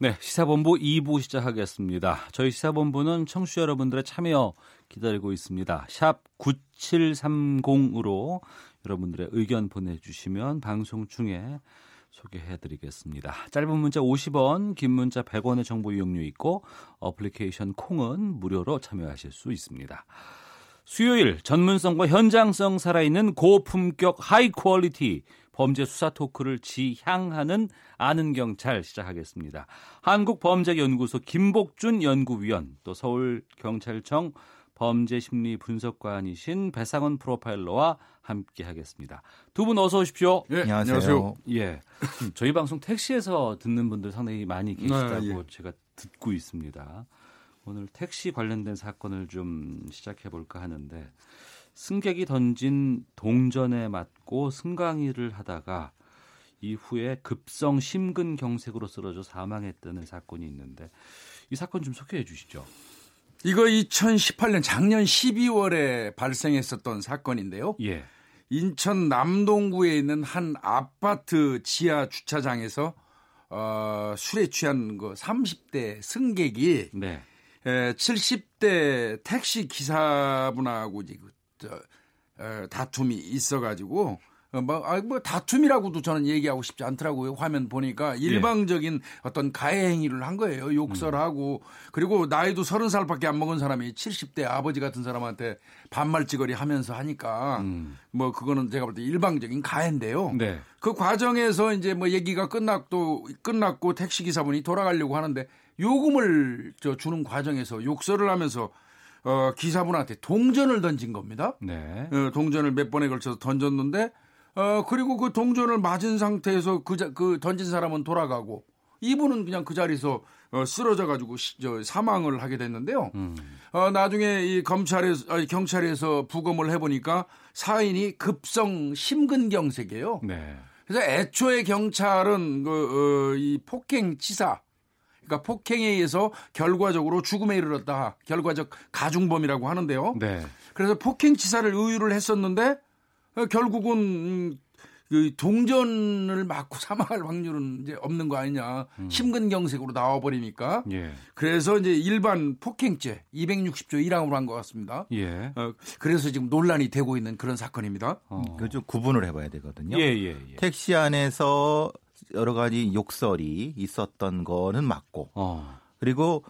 네, 시사본부 2부 시작하겠습니다. 저희 시사본부는 청취자 여러분들의 참여 기다리고 있습니다. 샵 9730으로 여러분들의 의견 보내주시면 방송 중에 소개해드리겠습니다. 짧은 문자 50원, 긴 문자 100원의 정보 이용료 있고 어플리케이션 콩은 무료로 참여하실 수 있습니다. 수요일 전문성과 현장성 살아있는 고품격 하이 퀄리티 범죄 수사 토크를 지향하는 아는 경찰 시작하겠습니다. 한국범죄연구소 김복준 연구위원 또 서울경찰청 범죄심리분석관이신 배상원 프로파일러와 함께하겠습니다. 두 분 어서 오십시오. 예, 안녕하세요. 예, 저희 방송 택시에서 듣는 분들 상당히 많이 계시다고 제가 듣고 있습니다. 오늘 택시 관련된 사건을 좀 시작해볼까 하는데 승객이 던진 동전에 맞고 승강이를 하다가 이후에 급성 심근경색으로 쓰러져 사망했다는 사건이 있는데 이 사건 좀 소개해 주시죠. 이거 2018년 작년 12월에 발생했었던 사건인데요. 예. 인천 남동구에 있는 한 아파트 지하 주차장에서 술에 취한 30대 승객이 네. 70대 택시 기사분하고 다툼이 있어가지고 뭐 다툼이라고도 저는 얘기하고 싶지 않더라고요. 화면 보니까 일방적인 어떤 가해 행위를 한 거예요. 욕설하고 그리고 나이도 30살밖에 안 먹은 사람이 70대 아버지 같은 사람한테 반말찌거리 하면서 하니까 뭐 그거는 제가 볼 때 일방적인 가해인데요. 네. 그 과정에서 이제 뭐 얘기가 끝났고 택시 기사분이 돌아가려고 하는데 요금을 주는 과정에서 욕설을 하면서 기사분한테 동전을 던진 겁니다. 네. 동전을 몇 번에 걸쳐서 던졌는데 그리고 그 동전을 맞은 상태에서 그 던진 사람은 돌아가고 이분은 그냥 그 자리에서 쓰러져가지고 사망을 하게 됐는데요. 나중에 이 경찰에서 부검을 해보니까 사인이 급성 심근경색이에요. 네. 그래서 애초에 경찰은 이 폭행치사 그러니까 폭행에 의해서 결과적으로 죽음에 이르렀다. 결과적 가중범이라고 하는데요. 네. 그래서 폭행치사를 의유를 했었는데 결국은 그 동전을 맞고 사망할 확률은 이제 없는 거 아니냐. 심근경색으로 나와버리니까. 예. 그래서 이제 일반 폭행죄 260조 1항으로 한 것 같습니다. 예. 그래서 지금 논란이 되고 있는 그런 사건입니다. 그걸 좀 구분을 해봐야 되거든요. 예. 택시 안에서 여러 가지 욕설이 있었던 거는 맞고 그리고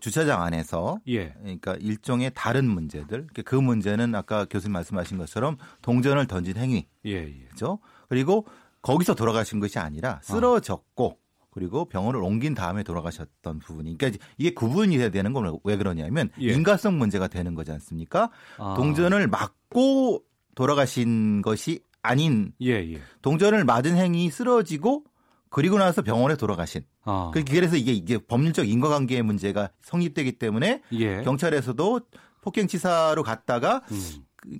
주차장 안에서 그러니까 일종의 다른 문제들 그 문제는 아까 교수님 말씀하신 것처럼 동전을 던진 행위 그렇죠? 그리고 거기서 돌아가신 것이 아니라 쓰러졌고 그리고 병원을 옮긴 다음에 돌아가셨던 부분이 그러니까 이게 구분이 돼야 되는 겁니다. 왜 그러냐면 인과성 문제가 되는 거지 않습니까? 동전을 맞고 돌아가신 것이 아닌 동전을 맞은 행위 쓰러지고 그리고 나서 병원에 돌아가신. 그래서 이게 법률적 인과관계의 문제가 성립되기 때문에 경찰에서도 폭행치사로 갔다가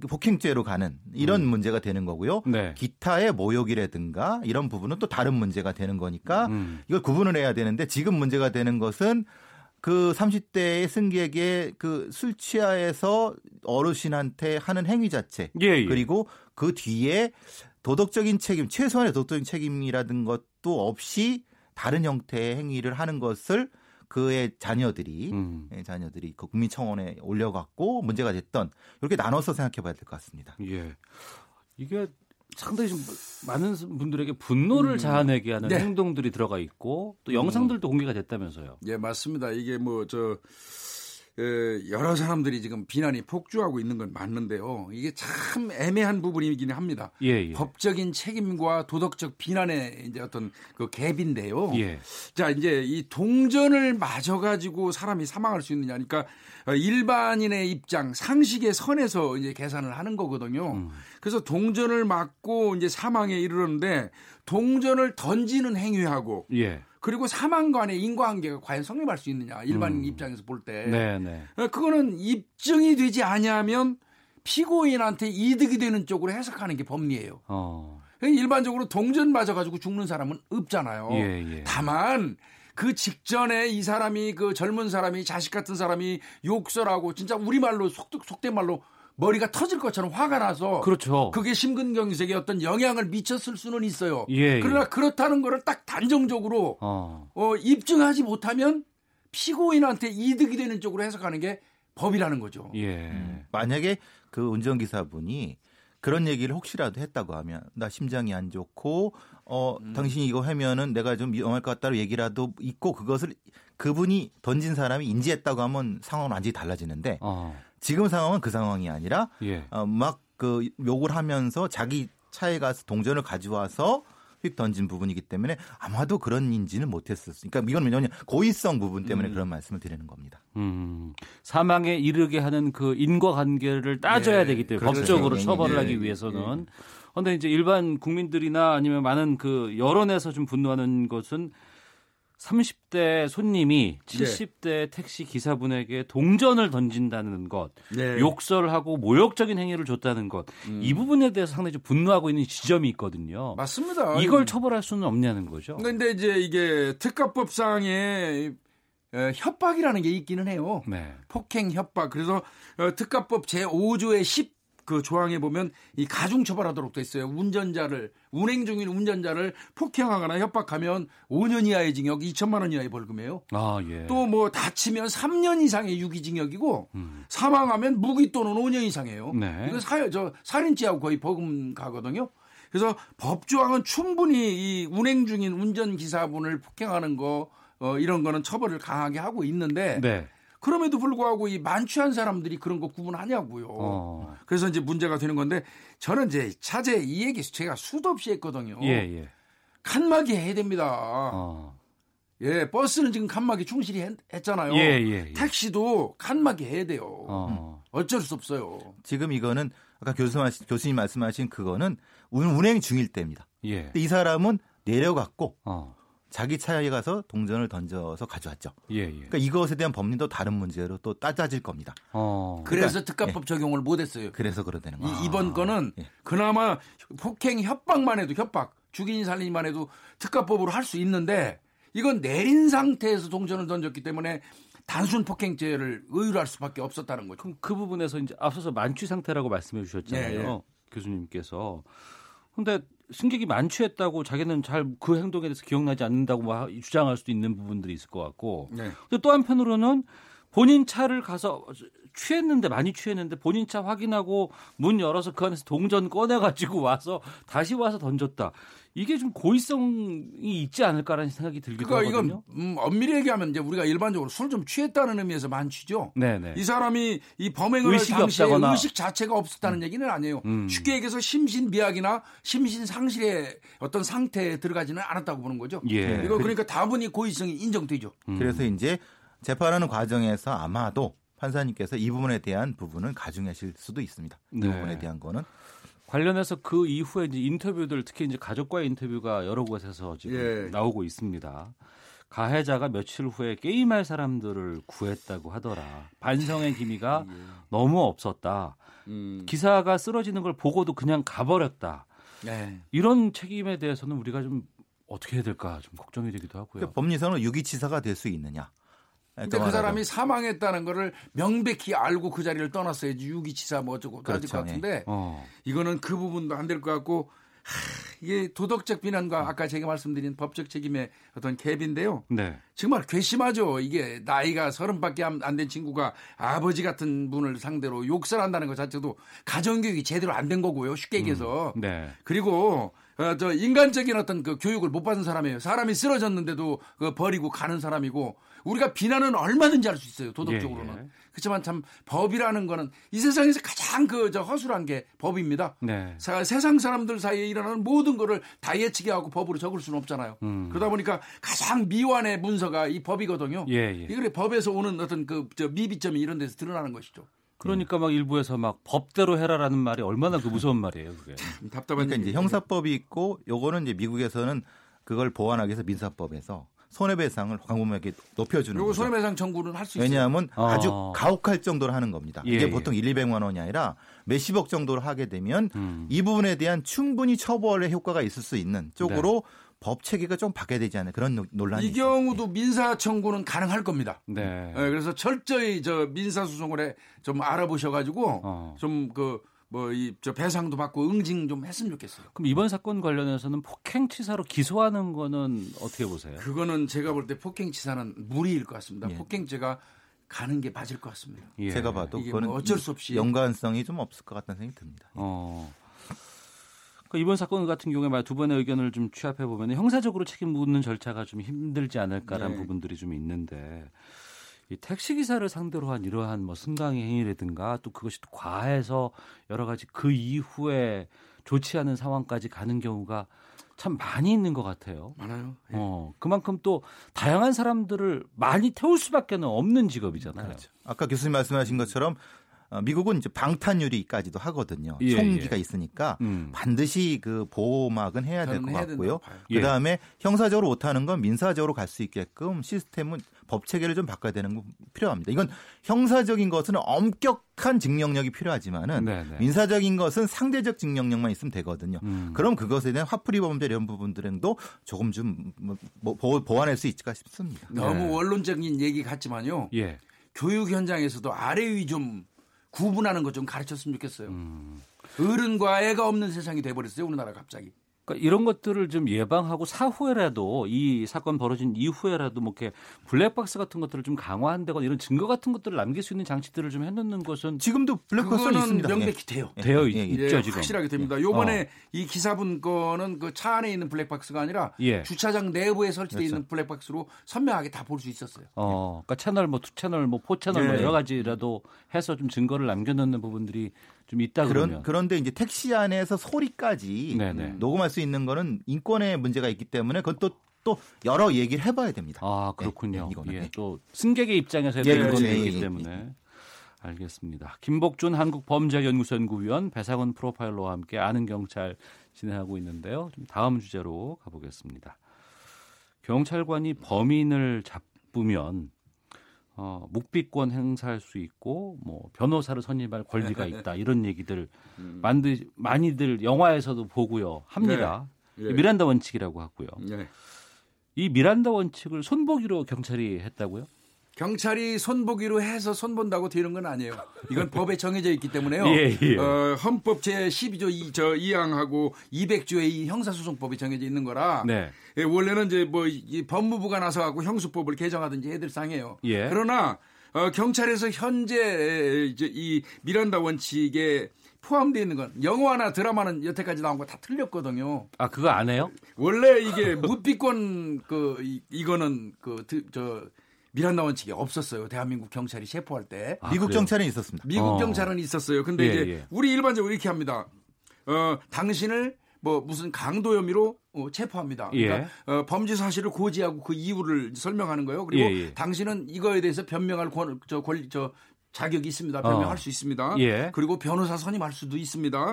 폭행죄로 가는 이런 문제가 되는 거고요. 네. 기타의 모욕이라든가 이런 부분은 또 다른 문제가 되는 거니까 이걸 구분을 해야 되는데 지금 문제가 되는 것은 그 30대의 승객의 그 술 취하에서 어르신한테 하는 행위 자체 그리고 그 뒤에 도덕적인 책임, 최소한의 도덕적인 책임이라든 것도 없이 다른 형태의 행위를 하는 것을 그의 자녀들이 국민청원에 올려갖고 문제가 됐던 이렇게 나눠서 생각해봐야 될 것 같습니다. 예, 이게 상당히 좀 많은 분들에게 분노를 자아내게 하는 행동들이 들어가 있고 또 영상들도 공개가 됐다면서요. 예, 맞습니다. 이게 뭐 여러 사람들이 지금 비난이 폭주하고 있는 건 맞는데요. 이게 참 애매한 부분이긴 합니다. 법적인 책임과 도덕적 비난의 이제 어떤 그 갭인데요. 자, 이제 이 동전을 맞아가지고 사람이 사망할 수 있느냐. 그러니까 일반인의 입장, 상식의 선에서 이제 계산을 하는 거거든요. 그래서 동전을 맞고 이제 사망에 이르는데 동전을 던지는 행위하고 그리고 사망 간의 인과관계가 과연 성립할 수 있느냐 일반인 입장에서 볼 때 그거는 입증이 되지 않으면 피고인한테 이득이 되는 쪽으로 해석하는 게 법리예요. 일반적으로 동전 맞아가지고 죽는 사람은 없잖아요. 다만 그 직전에 이 사람이 그 젊은 사람이 자식 같은 사람이 욕설하고 진짜 우리말로 속된 말로 머리가 터질 것처럼 화가 나서 그렇죠. 그게 심근경색에 어떤 영향을 미쳤을 수는 있어요. 그러나 그렇다는 거를 딱 단정적으로 입증하지 못하면 피고인한테 이득이 되는 쪽으로 해석하는 게 법이라는 거죠. 만약에 그 운전기사분이 그런 얘기를 혹시라도 했다고 하면 나 심장이 안 좋고 당신이 이거 하면은 내가 좀 위험할 것 같다고 얘기라도 있고 그것을 그분이 던진 사람이 인지했다고 하면 상황은 완전히 달라지는데 지금 상황은 그 상황이 아니라 막 그 욕을 하면서 자기 차에 가서 동전을 가져와서 휙 던진 부분이기 때문에 아마도 그런 인지는 못했었어요. 그러니까 이건 왜냐하면 고의성 부분 때문에 그런 말씀을 드리는 겁니다. 사망에 이르게 하는 그 인과관계를 따져야 되기 때문에 그렇죠. 법적으로 처벌을 하기 위해서는. 그런데 이제 일반 국민들이나 아니면 많은 그 여론에서 좀 분노하는 것은 30대 손님이 70대 택시 기사분에게 동전을 던진다는 것, 욕설하고 모욕적인 행위를 줬다는 것, 이 부분에 대해서 상당히 좀 분노하고 있는 지점이 있거든요. 맞습니다. 이걸 처벌할 수는 없냐는 거죠. 그런데 이제 이게 특가법상에 협박이라는 게 있기는 해요. 폭행 협박. 그래서 특가법 제5조의 10 그 조항에 보면 이 가중 처벌하도록 돼 있어요. 운전자를 운행 중인 운전자를 폭행하거나 협박하면 5년 이하의 징역, 2천만 원 이하의 벌금이에요. 또 뭐 다치면 3년 이상의 유기징역이고 사망하면 무기 또는 5년 이상이에요. 이거 살인죄하고 거의 벌금 가거든요. 그래서 법조항은 충분히 이 운행 중인 운전기사분을 폭행하는 거 이런 거는 처벌을 강하게 하고 있는데 네. 그럼에도 불구하고 이 만취한 사람들이 그런 거 구분하냐고요. 그래서 이제 문제가 되는 건데 저는 이제 차제 이 얘기 제가 수도 없이 했거든요. 예. 칸막이 해야 됩니다. 예, 버스는 지금 칸막이 충실히 했잖아요. 예. 택시도 칸막이 해야 돼요. 어쩔 수 없어요. 지금 이거는 아까 교수님 말씀하신 그거는 운행 중일 때입니다. 예. 근데 이 사람은 내려갔고 자기 차에 가서 동전을 던져서 가져왔죠. 예. 그러니까 이것에 대한 법리도 다른 문제로 또 따질 겁니다. 그래서 특가법 예. 적용을 못했어요. 그래서 그러다는 거예요. 이번 거는 예. 그나마 폭행 협박만 해도 협박, 죽인 살리기만 해도 특가법으로 할 수 있는데 이건 내린 상태에서 동전을 던졌기 때문에 단순 폭행죄를 의유할 수밖에 없었다는 거죠. 그럼 그 부분에서 이제 앞서서 만취 상태라고 말씀해 주셨잖아요. 네. 교수님께서. 그런데 승객이 만취했다고 자기는 잘 그 행동에 대해서 기억나지 않는다고 막 주장할 수도 있는 부분들이 있을 것 같고. 네. 또 한편으로는 본인 차를 가서 많이 취했는데 본인 차 확인하고 문 열어서 그 안에서 동전 꺼내가지고 와서 다시 와서 던졌다. 이게 좀 고의성이 있지 않을까라는 생각이 들기도 하거든요. 이건 엄밀히 얘기하면 이제 우리가 일반적으로 술 좀 취했다는 의미에서 만취죠. 네네. 이 사람이 이 범행을 할 당시에 의식 자체가 없었다는 얘기는 아니에요. 쉽게 얘기해서 심신미약이나 심신상실의 어떤 상태에 들어가지는 않았다고 보는 거죠. 예. 이거 그러니까 다분히 고의성이 인정되죠. 그래서 이제 재판하는 과정에서 아마도 판사님께서 이 부분에 대한 부분은 가중하실 수도 있습니다. 이 네. 부분에 대한 거는. 관련해서 그 이후에 이제 인터뷰들 특히 이제 가족과의 인터뷰가 여러 곳에서 지금 예. 나오고 있습니다. 가해자가 며칠 후에 게임할 사람들을 구했다고 하더라. 반성의 기미가 예. 너무 없었다. 기사가 쓰러지는 걸 보고도 그냥 가버렸다. 네. 이런 책임에 대해서는 우리가 좀 어떻게 해야 될까 좀 걱정이 되기도 하고요. 그러니까 법리상으로 유기치사가 될 수 있느냐. 근데 그 사람이 사망했다는 거를 명백히 알고 그 자리를 떠났어야지 유기치사 뭐 어쩌고 따질 것 같은데 이거는 그 부분도 안 될 것 같고 이게 도덕적 비난과 아까 제가 말씀드린 법적 책임의 어떤 갭인데요. 네. 정말 괘씸하죠. 이게 나이가 30밖에 안 된 친구가 아버지 같은 분을 상대로 욕설한다는 것 자체도 가정교육이 제대로 안 된 거고요. 쉽게 얘기해서. 네. 그리고 저 인간적인 어떤 그 교육을 못 받은 사람이에요. 사람이 쓰러졌는데도 버리고 가는 사람이고 우리가 비난은 얼마든지 할 수 있어요. 도덕적으로는. 예. 그렇지만 참 법이라는 거는 이 세상에서 가장 허술한 게 법입니다. 네. 세상 사람들 사이에 일어나는 모든 거를 다 예측해 하고 법으로 적을 수는 없잖아요. 그러다 보니까 가장 미완의 문서가 이 법이거든요. 예. 이걸 법에서 오는 어떤 미비점이 이런 데서 드러나는 것이죠. 그러니까 막 일부에서 막 법대로 해라라는 말이 얼마나 무서운 말이에요, 그게. 참 답답한. 그러니까 이제 형사법이 있고, 요거는 이제 미국에서는 그걸 보완하기 위해서 민사법에서 손해배상을 광범위하게 높여주는. 요거 손해배상 청구는 할 수 있어요. 왜냐하면 아주 가혹할 정도로 하는 겁니다. 예, 이게 보통 100~200만 원이 아니라 몇십억 정도로 하게 되면 이 부분에 대한 충분히 처벌의 효과가 있을 수 있는 쪽으로. 네. 법 체계가 좀 바뀌어야 되지 않나 그런 논란이 이 경우도 있어요. 민사 청구는 가능할 겁니다. 네. 그래서 철저히 민사 소송을 좀 알아보셔가지고 좀 배상도 받고 응징 좀 했으면 좋겠어요. 그럼 이번 사건 관련해서는 폭행치사로 기소하는 거는 어떻게 보세요? 그거는 제가 볼 때 폭행치사는 무리일 것 같습니다. 예. 폭행죄가 가는 게 맞을 것 같습니다. 예. 제가 봐도 그거는 어쩔 수 없이 연관성이 좀 없을 것 같다는 생각이 듭니다. 이번 사건 같은 경우에 두 번의 의견을 좀 취합해 보면 형사적으로 책임 묻는 절차가 좀 힘들지 않을까라는 네. 부분들이 좀 있는데 이 택시 기사를 상대로 한 이러한 승강의 행위라든가 또 그것이 또 과해서 여러 가지 그 이후에 조치하는 상황까지 가는 경우가 참 많이 있는 것 같아요. 많아요. 예. 그만큼 또 다양한 사람들을 많이 태울 수밖에 없는 직업이잖아요. 그렇죠. 아까 교수님 말씀하신 것처럼. 미국은 이제 방탄유리까지도 하거든요. 총기가 있으니까 반드시 그 보호막은 해야 될 것 같고요. 그 다음에 형사적으로 못하는 건 민사적으로 갈 수 있게끔 시스템은 법 체계를 좀 바꿔야 되는 건 필요합니다. 이건 형사적인 것은 엄격한 징역력이 필요하지만은 네네. 민사적인 것은 상대적 징역력만 있으면 되거든요. 그럼 그것에 대한 화풀이 범죄 이런 부분들도 조금 좀 보완할 수 있을까 싶습니다. 너무 원론적인 얘기 같지만요. 예. 교육 현장에서도 아래 위 좀 구분하는 것 좀 가르쳤으면 좋겠어요. 어른과 애가 없는 세상이 돼버렸어요. 우리나라 갑자기. 그러니까 이런 것들을 좀 예방하고 사후에라도 이 사건 벌어진 이후에라도 뭐 이렇게 블랙박스 같은 것들을 좀 강화한다거나 이런 증거 같은 것들을 남길 수 있는 장치들을 좀 해놓는 것은 지금도 블랙박스는 있습니다. 명백히 돼요. 되어 있죠 지금. 확실하게 됩니다. 요번에 이 기사분 거는 그 차 안에 있는 블랙박스가 아니라 주차장 내부에 설치되어 있는 블랙박스로 선명하게 다 볼 수 있었어요. 그러니까 채널 뭐 2채널 뭐 4채널 뭐 여러 가지라도 해서 좀 증거를 남겨놓는 부분들이 좀 있다 그러면. 그런데 이제 택시 안에서 소리까지 녹음할 수 있는 거는 인권의 문제가 있기 때문에 그건 또 여러 얘기를 해봐야 됩니다. 아 그렇군요. 또 승객의 입장에서 해야 되는 얘기이기 때문에. 알겠습니다. 김복준 한국범죄연구소 연구위원, 배상원 프로파일러와 함께 아는 경찰 진행하고 있는데요. 다음 주제로 가보겠습니다. 경찰관이 범인을 잡으면 묵비권 행사할 수 있고 뭐 변호사를 선임할 권리가 있다 이런 얘기들 많이들 영화에서도 보고요 합니다. 미란다 원칙이라고 하고요. 이 미란다 원칙을 손보기로 경찰이 했다고요? 경찰이 손보기로 해서 손본다고 되는 건 아니에요. 이건 법에 정해져 있기 때문에요. 헌법 제12조 2항하고 200조의 이 형사소송법이 정해져 있는 거라. 원래는 이제 뭐 이 법무부가 나서갖고 형수법을 개정하든지 애들 상해요. 그러나 경찰에서 현재 이제 이 미란다 원칙에 포함되어 있는 건 영화나 드라마는 여태까지 나온 거 다 틀렸거든요. 아 그거 안 해요? 원래 이게 묵비권 이거는 미란다 원칙이 없었어요. 대한민국 경찰이 체포할 때. 미국 경찰은 있었습니다. 미국 경찰은 있었어요. 근데 이제 우리 일반적으로 이렇게 합니다. 당신을 뭐 무슨 강도 혐의로 체포합니다. 그러니까 범죄 사실을 고지하고 그 이유를 설명하는 거예요. 그리고 당신은 이거에 대해서 변명할 자격이 있습니다. 변명할 수 있습니다. 그리고 변호사 선임할 수도 있습니다.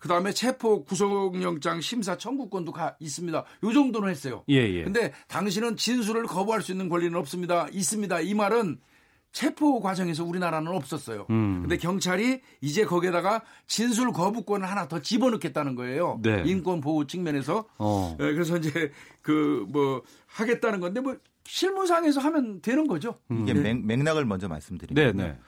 그다음에 체포 구속영장 심사 청구권도 있습니다. 요 정도는 했어요. 근데 당신은 진술을 거부할 수 있는 권리는 없습니다. 있습니다. 이 말은 체포 과정에서 우리나라는 없었어요. 근데 경찰이 이제 거기에다가 진술 거부권을 하나 더 집어넣겠다는 거예요. 인권 보호 측면에서. 그래서 이제 그 뭐 하겠다는 건데 뭐 실무상에서 하면 되는 거죠. 이게 맥락을 먼저 말씀드리면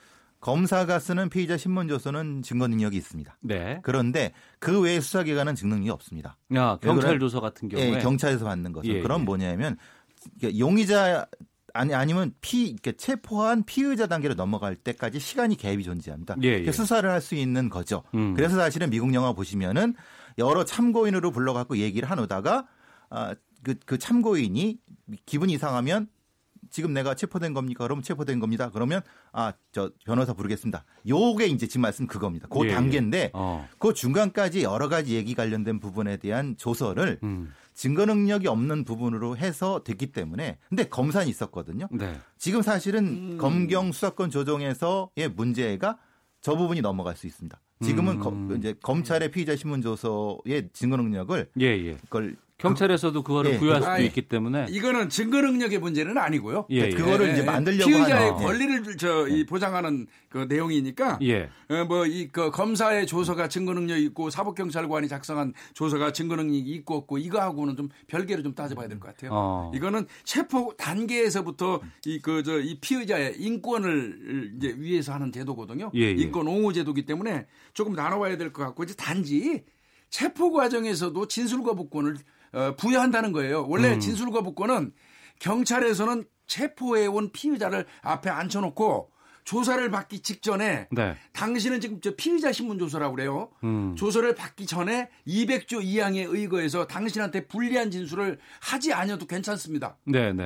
검사가 쓰는 피의자 신문조서는 증거능력이 있습니다. 그런데 그 외에 수사기관은 증거능력이 없습니다. 경찰 조서 같은 경우에. 경찰에서 받는 거죠. 그럼 뭐냐면 용의자 아니면 체포한 피의자 단계로 넘어갈 때까지 시간이 갭이 존재합니다. 수사를 할 수 있는 거죠. 그래서 사실은 미국 영화 보시면은 여러 참고인으로 불러갖고 얘기를 하노다가 그 참고인이 기분이 이상하면 지금 내가 체포된 겁니까? 그럼 체포된 겁니다. 그러면 저 변호사 부르겠습니다. 요게 이제 지금 말씀 그겁니다. 그 단계인데 그 중간까지 여러 가지 얘기 관련된 부분에 대한 조서를 증거 능력이 없는 부분으로 해서 됐기 때문에 근데 검사는 있었거든요. 지금 사실은 검경 수사권 조정에서의 문제가 저 부분이 넘어갈 수 있습니다. 지금은 이제 검찰의 피의자 신문조서의 증거 능력을 그걸 경찰에서도 그거를 부여할 수도 있기 때문에 이거는 증거 능력의 문제는 아니고요. 그거를 이제 만들려고 피의자의 권리를 보장하는 그 내용이니까 뭐 이 그 검사의 조서가 증거 능력이 있고 사법경찰관이 작성한 조서가 증거 능력이 있고 없고 이거하고는 좀 별개로 좀 따져봐야 될 것 같아요. 이거는 체포 단계에서부터 이 피의자의 인권을 이제 위해서 하는 제도거든요. 인권 옹호 제도이기 때문에 조금 나눠봐야 될 것 같고 이제 단지 체포 과정에서도 진술 거부권을 부여한다는 거예요. 원래 진술 거부권은 경찰에서는 체포해온 피의자를 앞에 앉혀놓고 조사를 받기 직전에 당신은 지금 저 피의자 신문조서라고 그래요. 조서를 받기 전에 200조 2항에 의거해서 당신한테 불리한 진술을 하지 않아도 괜찮습니다.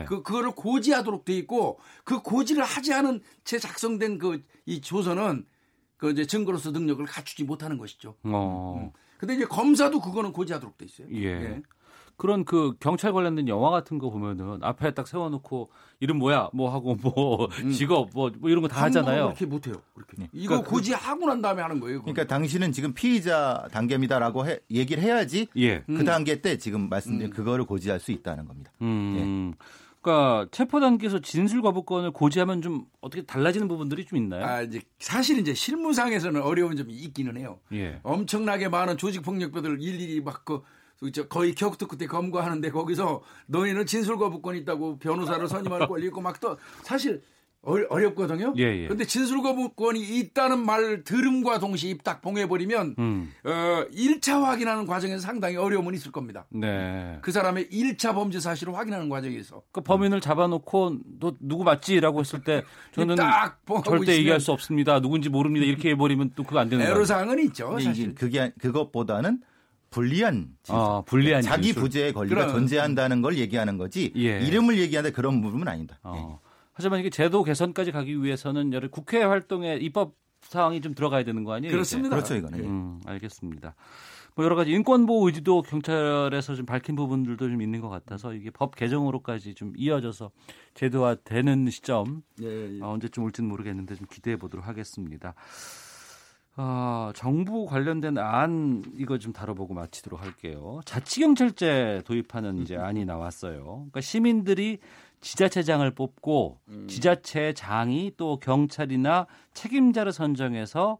그거를 고지하도록 돼 있고 그 고지를 하지 않은 채 작성된 이 조서는 이제 증거로서 능력을 갖추지 못하는 것이죠. 근데 이제 검사도 그거는 고지하도록 돼 있어요. 그런 그 경찰 관련된 영화 같은 거 보면은 앞에 딱 세워놓고 이름 뭐야 뭐 하고 뭐 직업 뭐 이런 거 다 하잖아요. 그렇게 못해요. 이거 그러니까 고지하고 난 다음에 하는 거예요. 그러니까 당신은 지금 피의자 단계입니다라고 얘기를 해야지 그 단계 때 지금 말씀드린 그거를 고지할 수 있다는 겁니다. 그러니까 체포 단계에서 진술 거부권을 고지하면 좀 어떻게 달라지는 부분들이 좀 있나요? 사실 이제 실무상에서는 어려운 점이 있기는 해요. 엄청나게 많은 조직 폭력배들 일일이 막 거의 격투 끝에 검거하는데 거기서 너희는 진술 거부권이 있다고 변호사를 선임할 권리 있고 막 또 사실 어렵거든요. 그런데 예, 예. 진술 거부권이 있다는 말 들음과 동시에 입 딱 봉해버리면 1차 확인하는 과정에서 상당히 어려움은 있을 겁니다. 네. 그 사람의 1차 범죄 사실을 확인하는 과정에서. 그 범인을 잡아놓고 너 누구 맞지라고 했을 때 저는 딱 절대 얘기할 수 없습니다. 누군지 모릅니다. 이렇게 해버리면 또 그거 안 되는 거예요. 애로사항은 있죠. 사실. 그게 그것보다는 불리한 진술. 불리한 자기 진술. 부재의 권리가 그럼. 존재한다는 걸 얘기하는 거지 예. 이름을 얘기하는데 그런 부분은 아니다. 예. 하지만 이게 제도 개선까지 가기 위해서는 여러 국회 활동에 입법 사항이 좀 들어가야 되는 거 아니에요? 그렇습니다. 그렇죠, 이거는. 알겠습니다. 뭐 여러 가지 인권보호 의지도 경찰에서 좀 밝힌 부분들도 좀 있는 것 같아서 이게 법 개정으로까지 좀 이어져서 제도화되는 시점 예. 언제쯤 올지는 모르겠는데 좀 기대해 보도록 하겠습니다. 정부 관련된 안 이거 좀 다뤄보고 마치도록 할게요. 자치경찰제 도입하는 이제 안이 나왔어요. 그러니까 시민들이 지자체장을 뽑고 지자체장이 또 경찰이나 책임자를 선정해서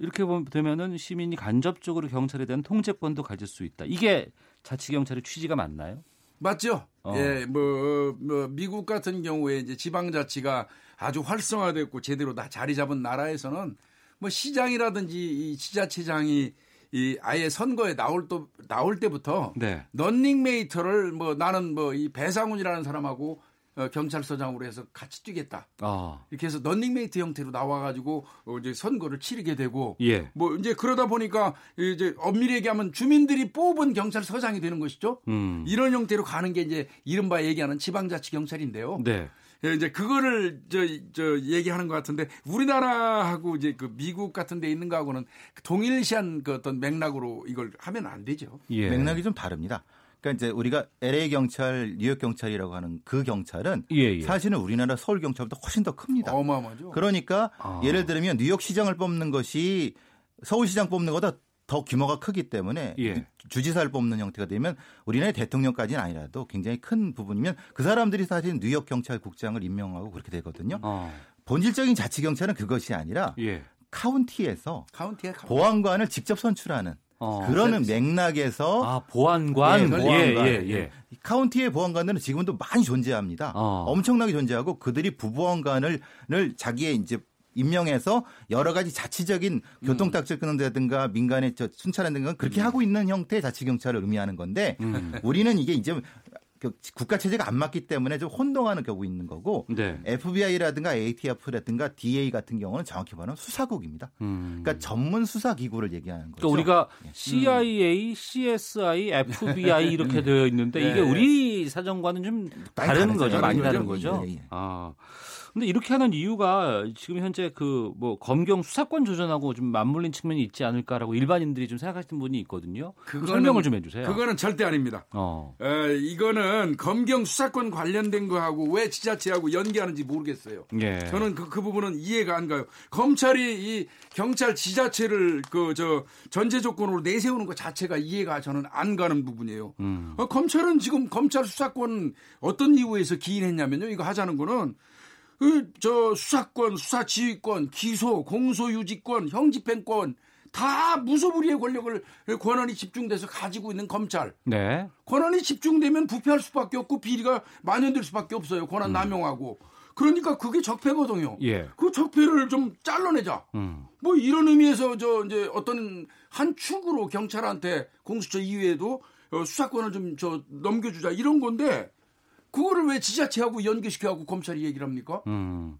이렇게 되면은 시민이 간접적으로 경찰에 대한 통제권도 가질 수 있다. 이게 자치경찰의 취지가 맞나요? 맞죠. 예, 뭐 미국 같은 경우에 이제 지방자치가 아주 활성화됐고 제대로 다 자리 잡은 나라에서는 뭐 시장이라든지 이 지자체장이 이 아예 선거에 나올 때부터 네. 런닝메이터를 뭐 나는 뭐 이 배상훈이라는 사람하고 경찰서장으로 해서 같이 뛰겠다. 이렇게 해서 런닝메이트 형태로 나와가지고 이제 선거를 치르게 되고 예. 뭐 이제 그러다 보니까 이제 엄밀히 얘기하면 주민들이 뽑은 경찰서장이 되는 것이죠. 이런 형태로 가는 게 이제 이른바 얘기하는 지방자치 경찰인데요. 네. 이제 그거를 저 얘기하는 것 같은데 우리나라하고 이제 그 미국 같은 데 있는 거하고는 동일시한 그 어떤 맥락으로 이걸 하면 안 되죠. 예. 맥락이 좀 다릅니다. 그러니까 이제 우리가 LA 경찰, 뉴욕 경찰이라고 하는 그 경찰은 예, 예. 사실은 우리나라 서울 경찰보다 훨씬 더 큽니다. 어마어마죠. 그러니까 예를 들면 뉴욕 시장을 뽑는 것이 서울 시장 뽑는 것보다 더 규모가 크기 때문에 예. 주지사를 뽑는 형태가 되면 우리나라의 대통령까지는 아니라도 굉장히 큰 부분이면 그 사람들이 사실 뉴욕 경찰국장을 임명하고 그렇게 되거든요. 본질적인 자치경찰은 그것이 아니라 예. 카운티에서 보안관을 직접 선출하는 그러는 맥락에서 보안관, 네, 보안관. 예. 카운티의 보안관들은 지금도 많이 존재합니다. 엄청나게 존재하고 그들이 부보안관을 자기의 이제 임명해서 여러 가지 자치적인 교통딱지라든가 민간의 순찰한다든가 그렇게 하고 있는 형태의 자치경찰을 의미하는 건데 우리는 이게 이제 국가 체제가 안 맞기 때문에 좀 혼동하는 경우 있는 거고 네. FBI라든가 ATF라든가 DA 같은 경우는 정확히 말하면 수사국입니다. 그러니까 전문 수사기구를 얘기하는 거죠. 그러니까 우리가 CIA, CSI, FBI 이렇게 되어 있는데 이게 우리 사정과는 좀 다른 거죠. 많이 다른 거죠. 예. 근데 이렇게 하는 이유가 지금 현재 그 뭐 검경 수사권 조정하고 좀 맞물린 측면이 있지 않을까라고 일반인들이 좀 생각하시는 분이 있거든요. 설명을 좀 해주세요. 그거는 절대 아닙니다. 이거는 검경 수사권 관련된 거하고 왜 지자체하고 연계하는지 모르겠어요. 예. 저는 그 부분은 이해가 안 가요. 검찰이 이 경찰 지자체를 전제 조건으로 내세우는 것 자체가 이해가 저는 안 가는 부분이에요. 검찰은 지금 검찰 수사권 어떤 이유에서 기인했냐면요. 이거 하자는 거는 수사권, 수사지휘권, 기소, 공소유지권, 형집행권 다 무소불위의 권력을 권한이 집중돼서 가지고 있는 검찰. 네. 권한이 집중되면 부패할 수밖에 없고 비리가 만연될 수밖에 없어요. 권한 남용하고. 그러니까 그게 적폐거든요. 예. 그 적폐를 좀 잘라내자. 뭐 이런 의미에서 이제 어떤 한 축으로 경찰한테 공수처 이외에도 수사권을 좀 넘겨주자 이런 건데. 그거를 왜 지자체하고 연계시켜하고 검찰이 얘기를 합니까?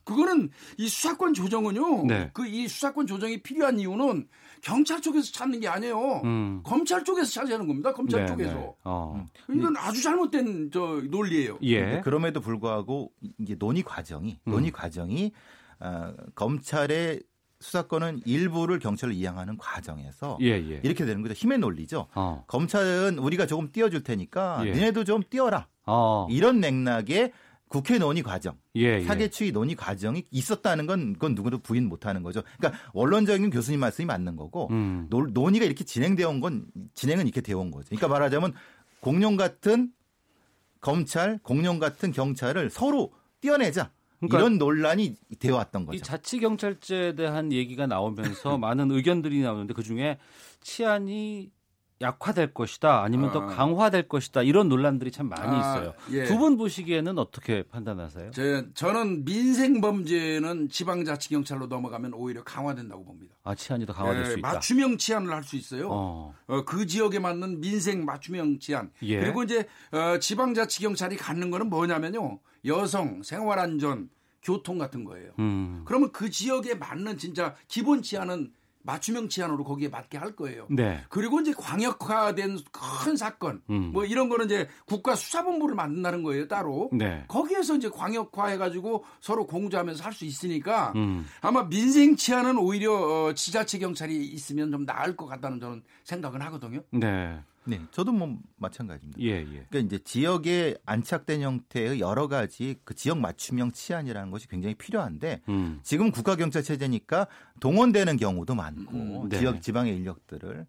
그거는 이 수사권 조정은요. 네. 이 수사권 조정이 필요한 이유는 경찰 쪽에서 찾는 게 아니에요. 검찰 쪽에서 찾으려는 겁니다. 검찰 네, 쪽에서. 네. 이건 아주 잘못된 논리예요. 예. 그럼에도 불구하고 이제 논의 과정이 검찰의 수사권은 일부를 경찰로 이양하는 과정에서 이렇게 되는 거죠. 힘의 논리죠. 검찰은 우리가 조금 띄워줄 테니까 니네도 좀 띄워라. 이런 맥락의 국회 논의 과정, 사개추위 논의 과정이 있었다는 건 그건 누구도 부인 못하는 거죠. 그러니까 원론적인 교수님 말씀이 맞는 거고 논의가 이렇게 진행되어 온 건 진행은 이렇게 되어 온 거죠. 그러니까 말하자면 공룡 같은 검찰, 공룡 같은 경찰을 서로 띄어내자. 그러니까 이런 논란이 되어왔던 거죠. 이 자치경찰제에 대한 얘기가 나오면서 많은 의견들이 나오는데 그중에 치안이 약화될 것이다 아니면 더 강화될 것이다 이런 논란들이 참 많이 있어요. 예. 두 분 보시기에는 어떻게 판단하세요? 저는 민생범죄는 지방자치경찰로 넘어가면 오히려 강화된다고 봅니다. 아, 치안이 더 강화될 수 있다. 맞춤형 치안을 할 수 있어요. 그 지역에 맞는 민생 맞춤형 치안. 예. 그리고 이제 지방자치경찰이 갖는 거는 뭐냐면요. 여성, 생활안전, 교통 같은 거예요. 그러면 그 지역에 맞는 진짜 기본 치안은 맞춤형 치안으로 거기에 맞게 할 거예요. 네. 그리고 이제 광역화된 큰 사건, 뭐 이런 거는 이제 국가 수사본부를 만든다는 거예요, 따로. 네. 거기에서 이제 광역화해가지고 서로 공조하면서 할 수 있으니까 아마 민생 치안은 오히려 지자체 경찰이 있으면 좀 나을 것 같다는 저는 생각은 하거든요. 네. 네, 저도 뭐 마찬가지입니다. 예, 예. 그러니까 이제 지역에 안착된 형태의 여러 가지 그 지역 맞춤형 치안이라는 것이 굉장히 필요한데 지금 국가 경찰 체제니까 동원되는 경우도 많고 네. 지역 지방의 인력들을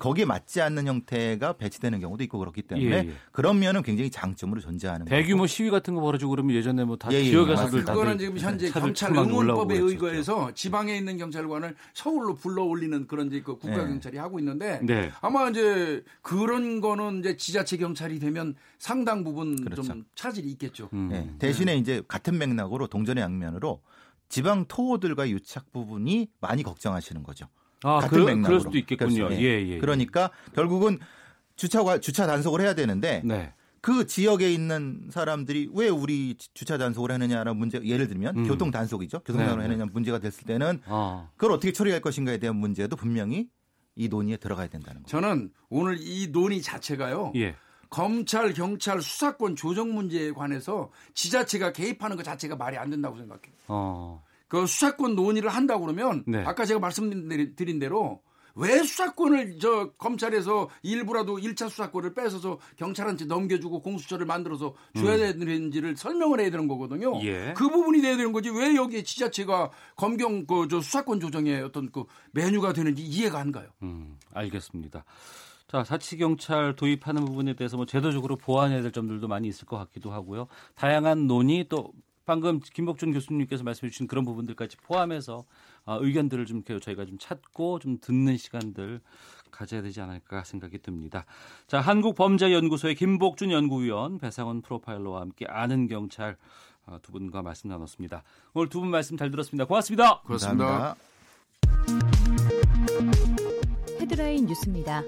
거기에 맞지 않는 형태가 배치되는 경우도 있고 그렇기 때문에 예, 예. 그런 면은 굉장히 장점으로 존재하는 대규모 시위 같은 거 벌어지고 그러면 예전에 뭐 다 지역에서들 그거는 지금 현재 경찰 응원법에 의거해서 지방에 있는 경찰관을 서울로 불러 올리는 그런 이제 그 국가 경찰이 하고 있는데 네. 아마 이제 그런 거는 이제 지자체 경찰이 되면 상당 부분 그렇죠. 좀 차질이 있겠죠. 네. 대신에 이제 같은 맥락으로 동전의 양면으로 지방 토호들과 유착 부분이 많이 걱정하시는 거죠. 아, 같은 맥락으로. 그럴 수도 있겠군요. 네. 예, 예. 그러니까 결국은 주차 단속을 해야 되는데 네. 그 지역에 있는 사람들이 왜 우리 주차 단속을 하느냐라는 문제, 예를 들면 교통 단속이죠. 교통 단속을 하느냐 문제가 됐을 때는 그걸 어떻게 처리할 것인가에 대한 문제도 분명히 이 논의에 들어가야 된다는 거예요. 저는 오늘 이 논의 자체가요. 예. 검찰, 경찰, 수사권 조정 문제에 관해서 지자체가 개입하는 것 자체가 말이 안 된다고 생각해요. 그 수사권 논의를 한다고 그러면 네. 아까 제가 말씀드린 대로 왜 수사권을 검찰에서 일부라도 1차 수사권을 뺏어서 경찰한테 넘겨주고 공수처를 만들어서 줘야 되는지를 설명을 해야 되는 거거든요. 예. 그 부분이 돼야 되는 거지 왜 여기에 지자체가 검경 수사권 조정의 어떤 그 메뉴가 되는지 이해가 안 가요. 알겠습니다. 자, 자치경찰 도입하는 부분에 대해서 뭐 제도적으로 보완해야 될 점들도 많이 있을 것 같기도 하고요. 다양한 논의 또 방금 김복준 교수님께서 말씀해 주신 그런 부분들까지 포함해서 의견들을 좀 저희가 좀 찾고 좀 듣는 시간들 가져야 되지 않을까 생각이 듭니다. 자, 한국범죄연구소의 김복준 연구위원, 배상원 프로파일러와 함께 아는 경찰 두 분과 말씀 나눴습니다. 오늘 두 분 말씀 잘 들었습니다. 고맙습니다. 고맙습니다. 감사합니다. 헤드라인 뉴스입니다.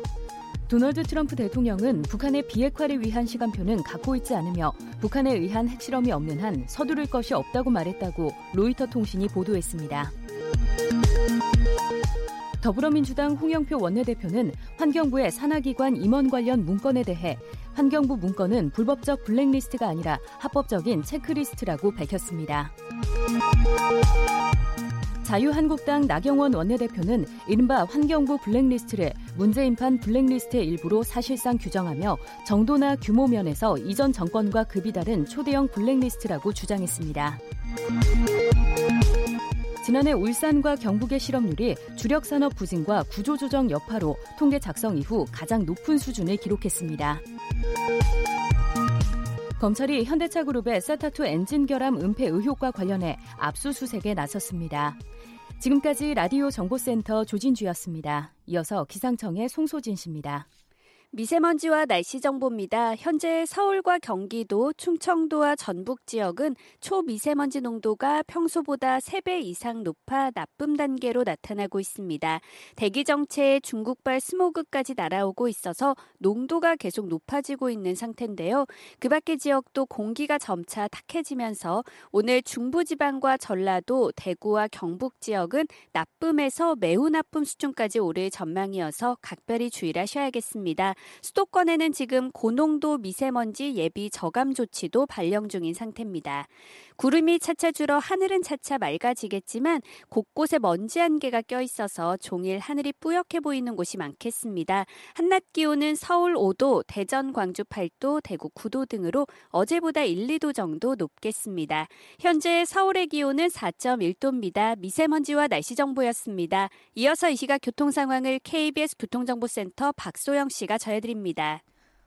도널드 트럼프 대통령은 북한의 비핵화를 위한 시간표는 갖고 있지 않으며 북한에 의한 핵실험이 없는 한 서두를 것이 없다고 말했다고 로이터 통신이 보도했습니다. 더불어민주당 홍영표 원내대표는 환경부의 산하기관 임원 관련 문건에 대해 환경부 문건은 불법적 블랙리스트가 아니라 합법적인 체크리스트라고 밝혔습니다. 자유한국당 나경원 원내대표는 이른바 환경부 블랙리스트를 문재인판 블랙리스트의 일부로 사실상 규정하며 정도나 규모 면에서 이전 정권과 급이 다른 초대형 블랙리스트라고 주장했습니다. 지난해 울산과 경북의 실업률이 주력산업 부진과 구조조정 여파로 통계 작성 이후 가장 높은 수준을 기록했습니다. 검찰이 현대차그룹의 세타2 엔진 결함 은폐 의혹과 관련해 압수수색에 나섰습니다. 지금까지 라디오 정보센터 조진주였습니다. 이어서 기상청의 송소진 씨입니다. 미세먼지와 날씨 정보입니다. 현재 서울과 경기도, 충청도와 전북 지역은 초미세먼지 농도가 평소보다 3배 이상 높아 나쁨 단계로 나타나고 있습니다. 대기 정체에 중국발 스모그까지 날아오고 있어서 농도가 계속 높아지고 있는 상태인데요. 그 밖의 지역도 공기가 점차 탁해지면서 오늘 중부지방과 전라도, 대구와 경북 지역은 나쁨에서 매우 나쁨 수준까지 오를 전망이어서 각별히 주의를 하셔야겠습니다. 수도권에는 지금 고농도 미세먼지 예비 저감 조치도 발령 중인 상태입니다. 구름이 차차 줄어 하늘은 차차 맑아지겠지만 곳곳에 먼지 안개가 껴있어서 종일 하늘이 뿌옇게 보이는 곳이 많겠습니다. 한낮 기온은 서울 5도, 대전 광주 8도, 대구 9도 등으로 어제보다 1, 2도 정도 높겠습니다. 현재 서울의 기온은 4.1도입니다. 미세먼지와 날씨 정보였습니다. 이어서 이 시각 교통 상황을 KBS 교통정보센터 박소영 씨가 전해드립니다.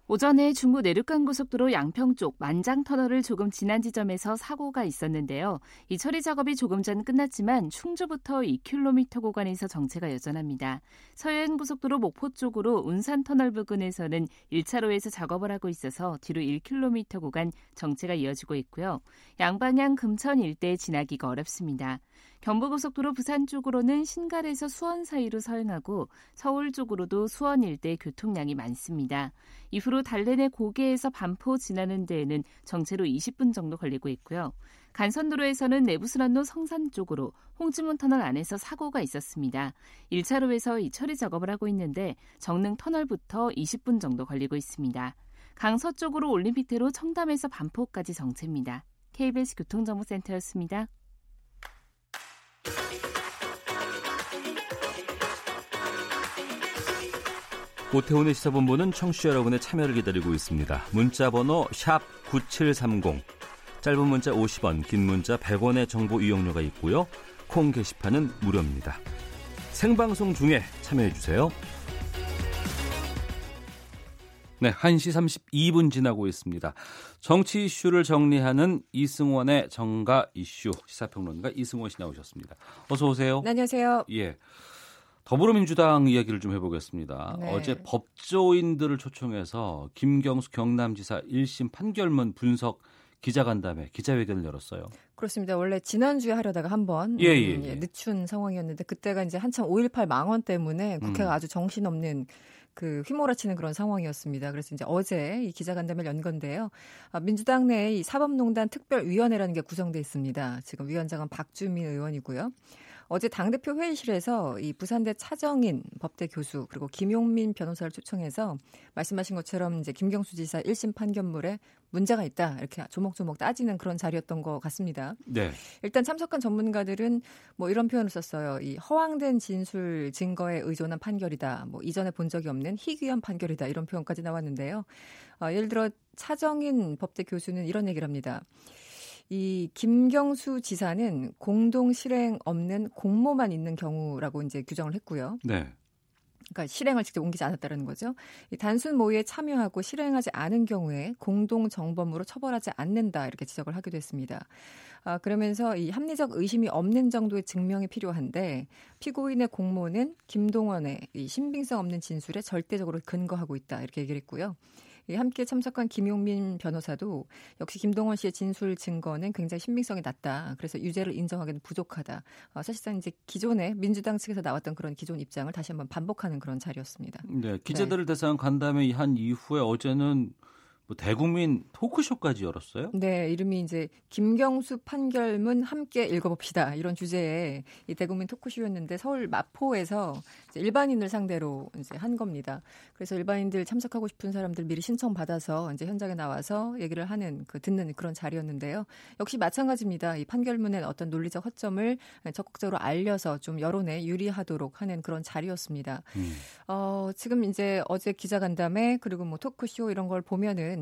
오전에 중부 내륙간고속도로 양평 쪽 만장터널을 조금 지난 지점에서 사고가 있었는데요. 이 처리 작업이 조금 전 끝났지만 충주부터 2km 구간에서 정체가 여전합니다. 서해안고속도로 목포 쪽으로 운산터널 부근에서는 1차로에서 작업을 하고 있어서 뒤로 1km 구간 정체가 이어지고 있고요. 양방향 금천 일대에 지나기가 어렵습니다. 경부고속도로 부산 쪽으로는 신갈에서 수원 사이로 서행하고 서울 쪽으로도 수원 일대 교통량이 많습니다. 이후로 달래내 고개에서 반포 지나는 데에는 정체로 20분 정도 걸리고 있고요. 간선도로에서는 내부순환로 성산 쪽으로 홍지문 터널 안에서 사고가 있었습니다. 1차로에서 이 처리 작업을 하고 있는데 정릉 터널부터 20분 정도 걸리고 있습니다. 강서 쪽으로 올림픽대로 청담에서 반포까지 정체입니다. KBS 교통정보센터였습니다. 오태훈의 시사본부는 청취자 여러분의 참여를 기다리고 있습니다. 문자 번호 샵 9730, 짧은 문자 50원, 긴 문자 100원의 정보 이용료가 있고요. 콩 게시판은 무료입니다. 생방송 중에 참여해 주세요. 네, 1시 32분 지나고 있습니다. 정치 이슈를 정리하는 이승원의 정가 이슈, 시사평론가 이승원 씨 나오셨습니다. 어서 오세요. 네, 안녕하세요. 예. 더불어민주당 이야기를 좀 해보겠습니다. 네. 어제 법조인들을 초청해서 김경수 경남지사 1심 판결문 분석 기자간담회, 기자회견을 열었어요. 그렇습니다. 원래 지난주에 하려다가 한번 늦춘 상황이었는데 그때가 이제 한참 5.18 망언 때문에 국회가 아주 정신없는 그 휘몰아치는 그런 상황이었습니다. 그래서 이제 어제 이 기자간담회를 연 건데요. 민주당 내에 이 사법농단 특별위원회라는 게 구성돼 있습니다. 지금 위원장은 박주민 의원이고요. 어제 당대표 회의실에서 이 부산대 차정인 법대 교수 그리고 김용민 변호사를 초청해서 말씀하신 것처럼 이제 김경수 지사 1심 판결물에 문제가 있다 이렇게 조목조목 따지는 그런 자리였던 것 같습니다. 네. 일단 참석한 전문가들은 뭐 이런 표현을 썼어요. 이 허황된 진술 증거에 의존한 판결이다. 뭐 이전에 본 적이 없는 희귀한 판결이다. 이런 표현까지 나왔는데요. 예를 들어 차정인 법대 교수는 이런 얘기를 합니다. 이 김경수 지사는 공동 실행 없는 공모만 있는 경우라고 이제 규정을 했고요. 네. 그러니까 실행을 직접 옮기지 않았다는 거죠. 단순 모의에 참여하고 실행하지 않은 경우에 공동 정범으로 처벌하지 않는다 이렇게 지적을 하기도 했습니다. 그러면서 이 합리적 의심이 없는 정도의 증명이 필요한데 피고인의 공모는 김동원의 이 신빙성 없는 진술에 절대적으로 근거하고 있다 이렇게 얘기를 했고요. 함께 참석한 김용민 변호사도 역시 김동원 씨의 진술 증거는 굉장히 신빙성이 낮다. 그래서 유죄를 인정하기는 부족하다. 사실상 이제 기존에 민주당 측에서 나왔던 그런 기존 입장을 다시 한번 반복하는 그런 자리였습니다. 네, 기자들을 대상 간담회 한 이후에 어제는 뭐 대국민 토크쇼까지 열었어요? 네, 이름이 이제 김경수 판결문 함께 읽어봅시다 이런 주제의 이 대국민 토크쇼였는데 서울 마포에서 이제 일반인을 상대로 이제 한 겁니다. 그래서 일반인들 참석하고 싶은 사람들 미리 신청 받아서 이제 현장에 나와서 얘기를 하는 그 듣는 그런 자리였는데요. 역시 마찬가지입니다. 이 판결문의 어떤 논리적 허점을 적극적으로 알려서 좀 여론에 유리하도록 하는 그런 자리였습니다. 지금 이제 어제 기자간담회 그리고 뭐 토크쇼 이런 걸 보면은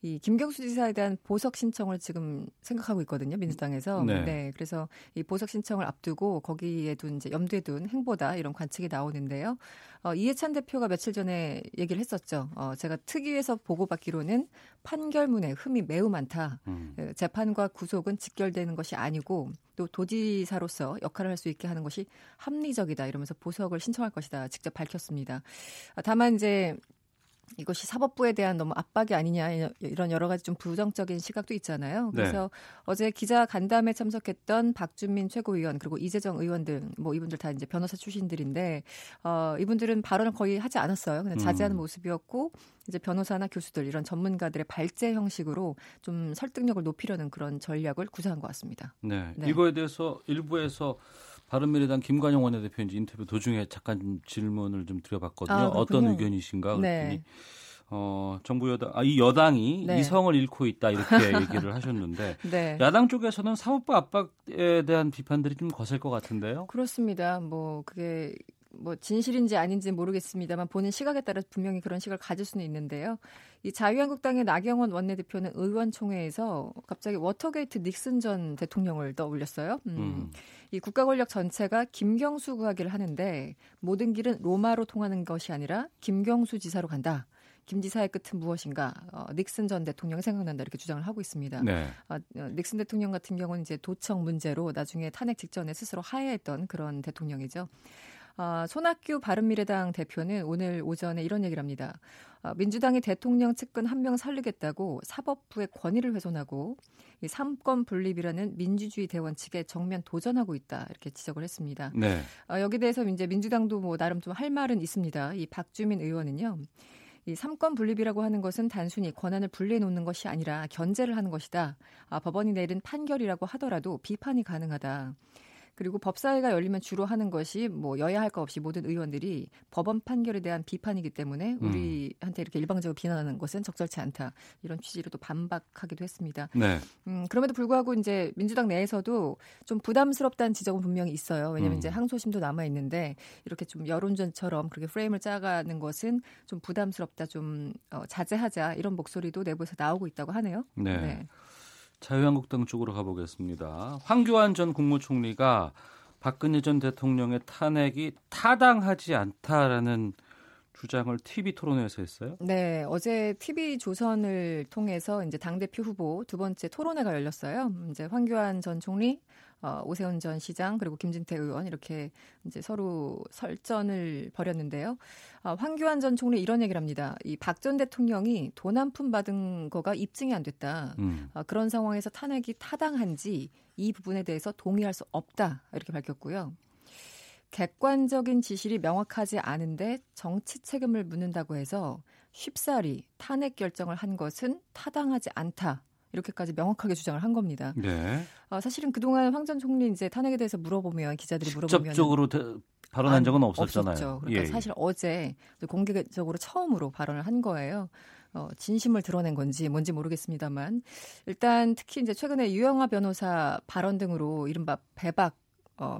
이 김경수 지사에 대한 보석 신청을 지금 생각하고 있거든요. 민주당에서. 네. 그래서 이 보석 신청을 앞두고 거기에 둔 이제 염두에 둔 행보다 이런 관측이 나오는데요. 이해찬 대표가 며칠 전에 얘기를 했었죠. 제가 특위에서 보고받기로는 판결문에 흠이 매우 많다. 재판과 구속은 직결되는 것이 아니고 또 도지사로서 역할을 할 수 있게 하는 것이 합리적이다. 이러면서 보석을 신청할 것이다. 직접 밝혔습니다. 다만 이제 이것이 사법부에 대한 너무 압박이 아니냐 이런 여러 가지 좀 부정적인 시각도 있잖아요. 그래서 어제 기자 간담회 참석했던 박주민 최고위원 그리고 이재정 의원 등 뭐 이분들 다 이제 변호사 출신들인데 이분들은 발언을 거의 하지 않았어요. 그냥 자제하는 모습이었고 이제 변호사나 교수들 이런 전문가들의 발제 형식으로 좀 설득력을 높이려는 그런 전략을 구사한 것 같습니다. 네. 이거에 대해서 일부에서 바른미래당 김관영 원내대표 인터뷰 도중에 잠깐 질문을 좀 드려봤거든요. 어떤 의견이신가? 그랬더니 정부 여당, 이 여당이 이성을 잃고 있다 이렇게 얘기를 하셨는데 야당 쪽에서는 사법부 압박에 대한 비판들이 좀 거셀 것 같은데요. 그렇습니다. 뭐 그게 뭐 진실인지 아닌지 모르겠습니다만 보는 시각에 따라 분명히 그런 시각을 가질 수는 있는데요. 이 자유한국당의 나경원 원내대표는 의원총회에서 갑자기 워터게이트 닉슨 전 대통령을 떠올렸어요. 이 국가 권력 전체가 김경수 구하기를 하는데 모든 길은 로마로 통하는 것이 아니라 김경수 지사로 간다. 김 지사의 끝은 무엇인가? 닉슨 전 대통령이 생각난다 이렇게 주장을 하고 있습니다. 네. 닉슨 대통령 같은 경우는 이제 도청 문제로 나중에 탄핵 직전에 스스로 하야했던 그런 대통령이죠. 손학규 바른미래당 대표는 오늘 오전에 이런 얘기를 합니다. 민주당이 대통령 측근 한 명 살리겠다고 사법부의 권위를 훼손하고 이 삼권 분립이라는 민주주의 대원칙에 정면 도전하고 있다 이렇게 지적을 했습니다. 네. 여기 대해서 이제 민주당도 뭐 나름 좀 할 말은 있습니다. 이 박주민 의원은요. 이 삼권 분립이라고 하는 것은 단순히 권한을 분리해 놓는 것이 아니라 견제를 하는 것이다. 법원이 내린 판결이라고 하더라도 비판이 가능하다. 그리고 법사위가 열리면 주로 하는 것이 뭐 여야 할 것 없이 모든 의원들이 법원 판결에 대한 비판이기 때문에 우리한테 이렇게 일방적으로 비난하는 것은 적절치 않다. 이런 취지로 또 반박하기도 했습니다. 네. 그럼에도 불구하고 이제 민주당 내에서도 좀 부담스럽다는 지적은 분명히 있어요. 왜냐하면 이제 항소심도 남아 있는데 이렇게 좀 여론전처럼 그렇게 프레임을 짜가는 것은 좀 부담스럽다, 좀 자제하자 이런 목소리도 내부에서 나오고 있다고 하네요. 네. 네. 자유한국당 쪽으로 가보겠습니다. 황교안 전 국무총리가 박근혜 전 대통령의 탄핵이 타당하지 않다라는 주장을 TV 토론회에서 했어요? 네, 어제 TV 조선을 통해서 이제 당대표 후보 두 번째 토론회가 열렸어요. 이제 황교안 전 총리, 오세훈 전 시장 그리고 김진태 의원 이렇게 이제 서로 설전을 벌였는데요. 황교안 전 총리 이런 얘기를 합니다. 이 박 전 대통령이 돈 한 푼 받은 거가 입증이 안 됐다. 그런 상황에서 탄핵이 타당한지 이 부분에 대해서 동의할 수 없다 이렇게 밝혔고요. 객관적인 지실이 명확하지 않은데 정치 책임을 묻는다고 해서 쉽사리 탄핵 결정을 한 것은 타당하지 않다. 이렇게까지 명확하게 주장을 한 겁니다. 네. 사실은 그동안 황 전 총리 이제 탄핵에 대해서 물어보면 기자들이 물어보면 직접적으로 발언한 적은 없었잖아요. 없었죠. 그러니까 예. 사실 어제 공개적으로 처음으로 발언을 한 거예요. 진심을 드러낸 건지 뭔지 모르겠습니다만 일단 특히 이제 최근에 유영하 변호사 발언 등으로 이른바 배박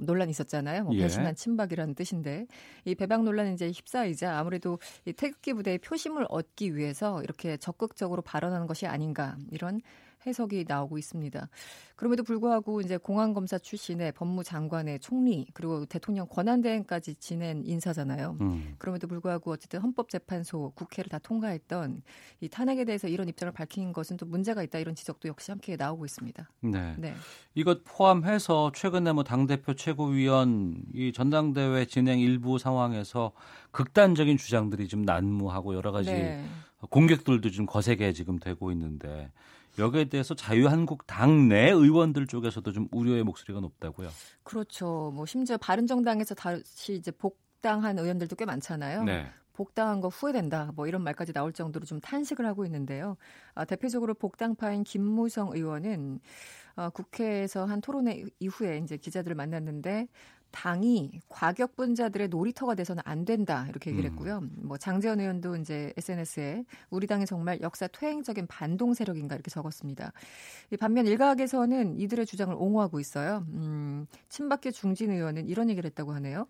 논란이 있었잖아요. 뭐 배신한 친박이라는 뜻인데 이 배박 논란은 이제 휩싸이자 아무래도 이 태극기 부대의 표심을 얻기 위해서 이렇게 적극적으로 발언하는 것이 아닌가 이런 해석이 나오고 있습니다. 그럼에도 불구하고 이제 공안검사 출신의 법무장관의 총리 그리고 대통령 권한대행까지 지낸 인사잖아요. 그럼에도 불구하고 어쨌든 헌법재판소 국회를 다 통과했던 이 탄핵에 대해서 이런 입장을 밝힌 것은 또 문제가 있다 이런 지적도 역시 함께 나오고 있습니다. 네. 네. 이것 포함해서 최근에 뭐 당대표 최고위원 이 전당대회 진행 일부 상황에서 극단적인 주장들이 좀 난무하고 여러 가지 네. 공격들도 좀 거세게 지금 되고 있는데 여기에 대해서 자유한국당 내 의원들 쪽에서도 좀 우려의 목소리가 높다고요. 그렇죠. 뭐 심지어 바른정당에서 다시 이제 복당한 의원들도 꽤 많잖아요. 네. 복당한 거 후회된다. 뭐 이런 말까지 나올 정도로 좀 탄식을 하고 있는데요. 대표적으로 복당파인 김무성 의원은 국회에서 한 토론회 이후에 이제 기자들을 만났는데 당이 과격분자들의 놀이터가 돼서는 안 된다 이렇게 얘기를 했고요. 뭐 장제원 의원도 이제 SNS에 우리 당이 정말 역사 퇴행적인 반동 세력인가 이렇게 적었습니다. 이 반면 일각에서는 이들의 주장을 옹호하고 있어요. 친박계 중진 의원은 이런 얘기를 했다고 하네요.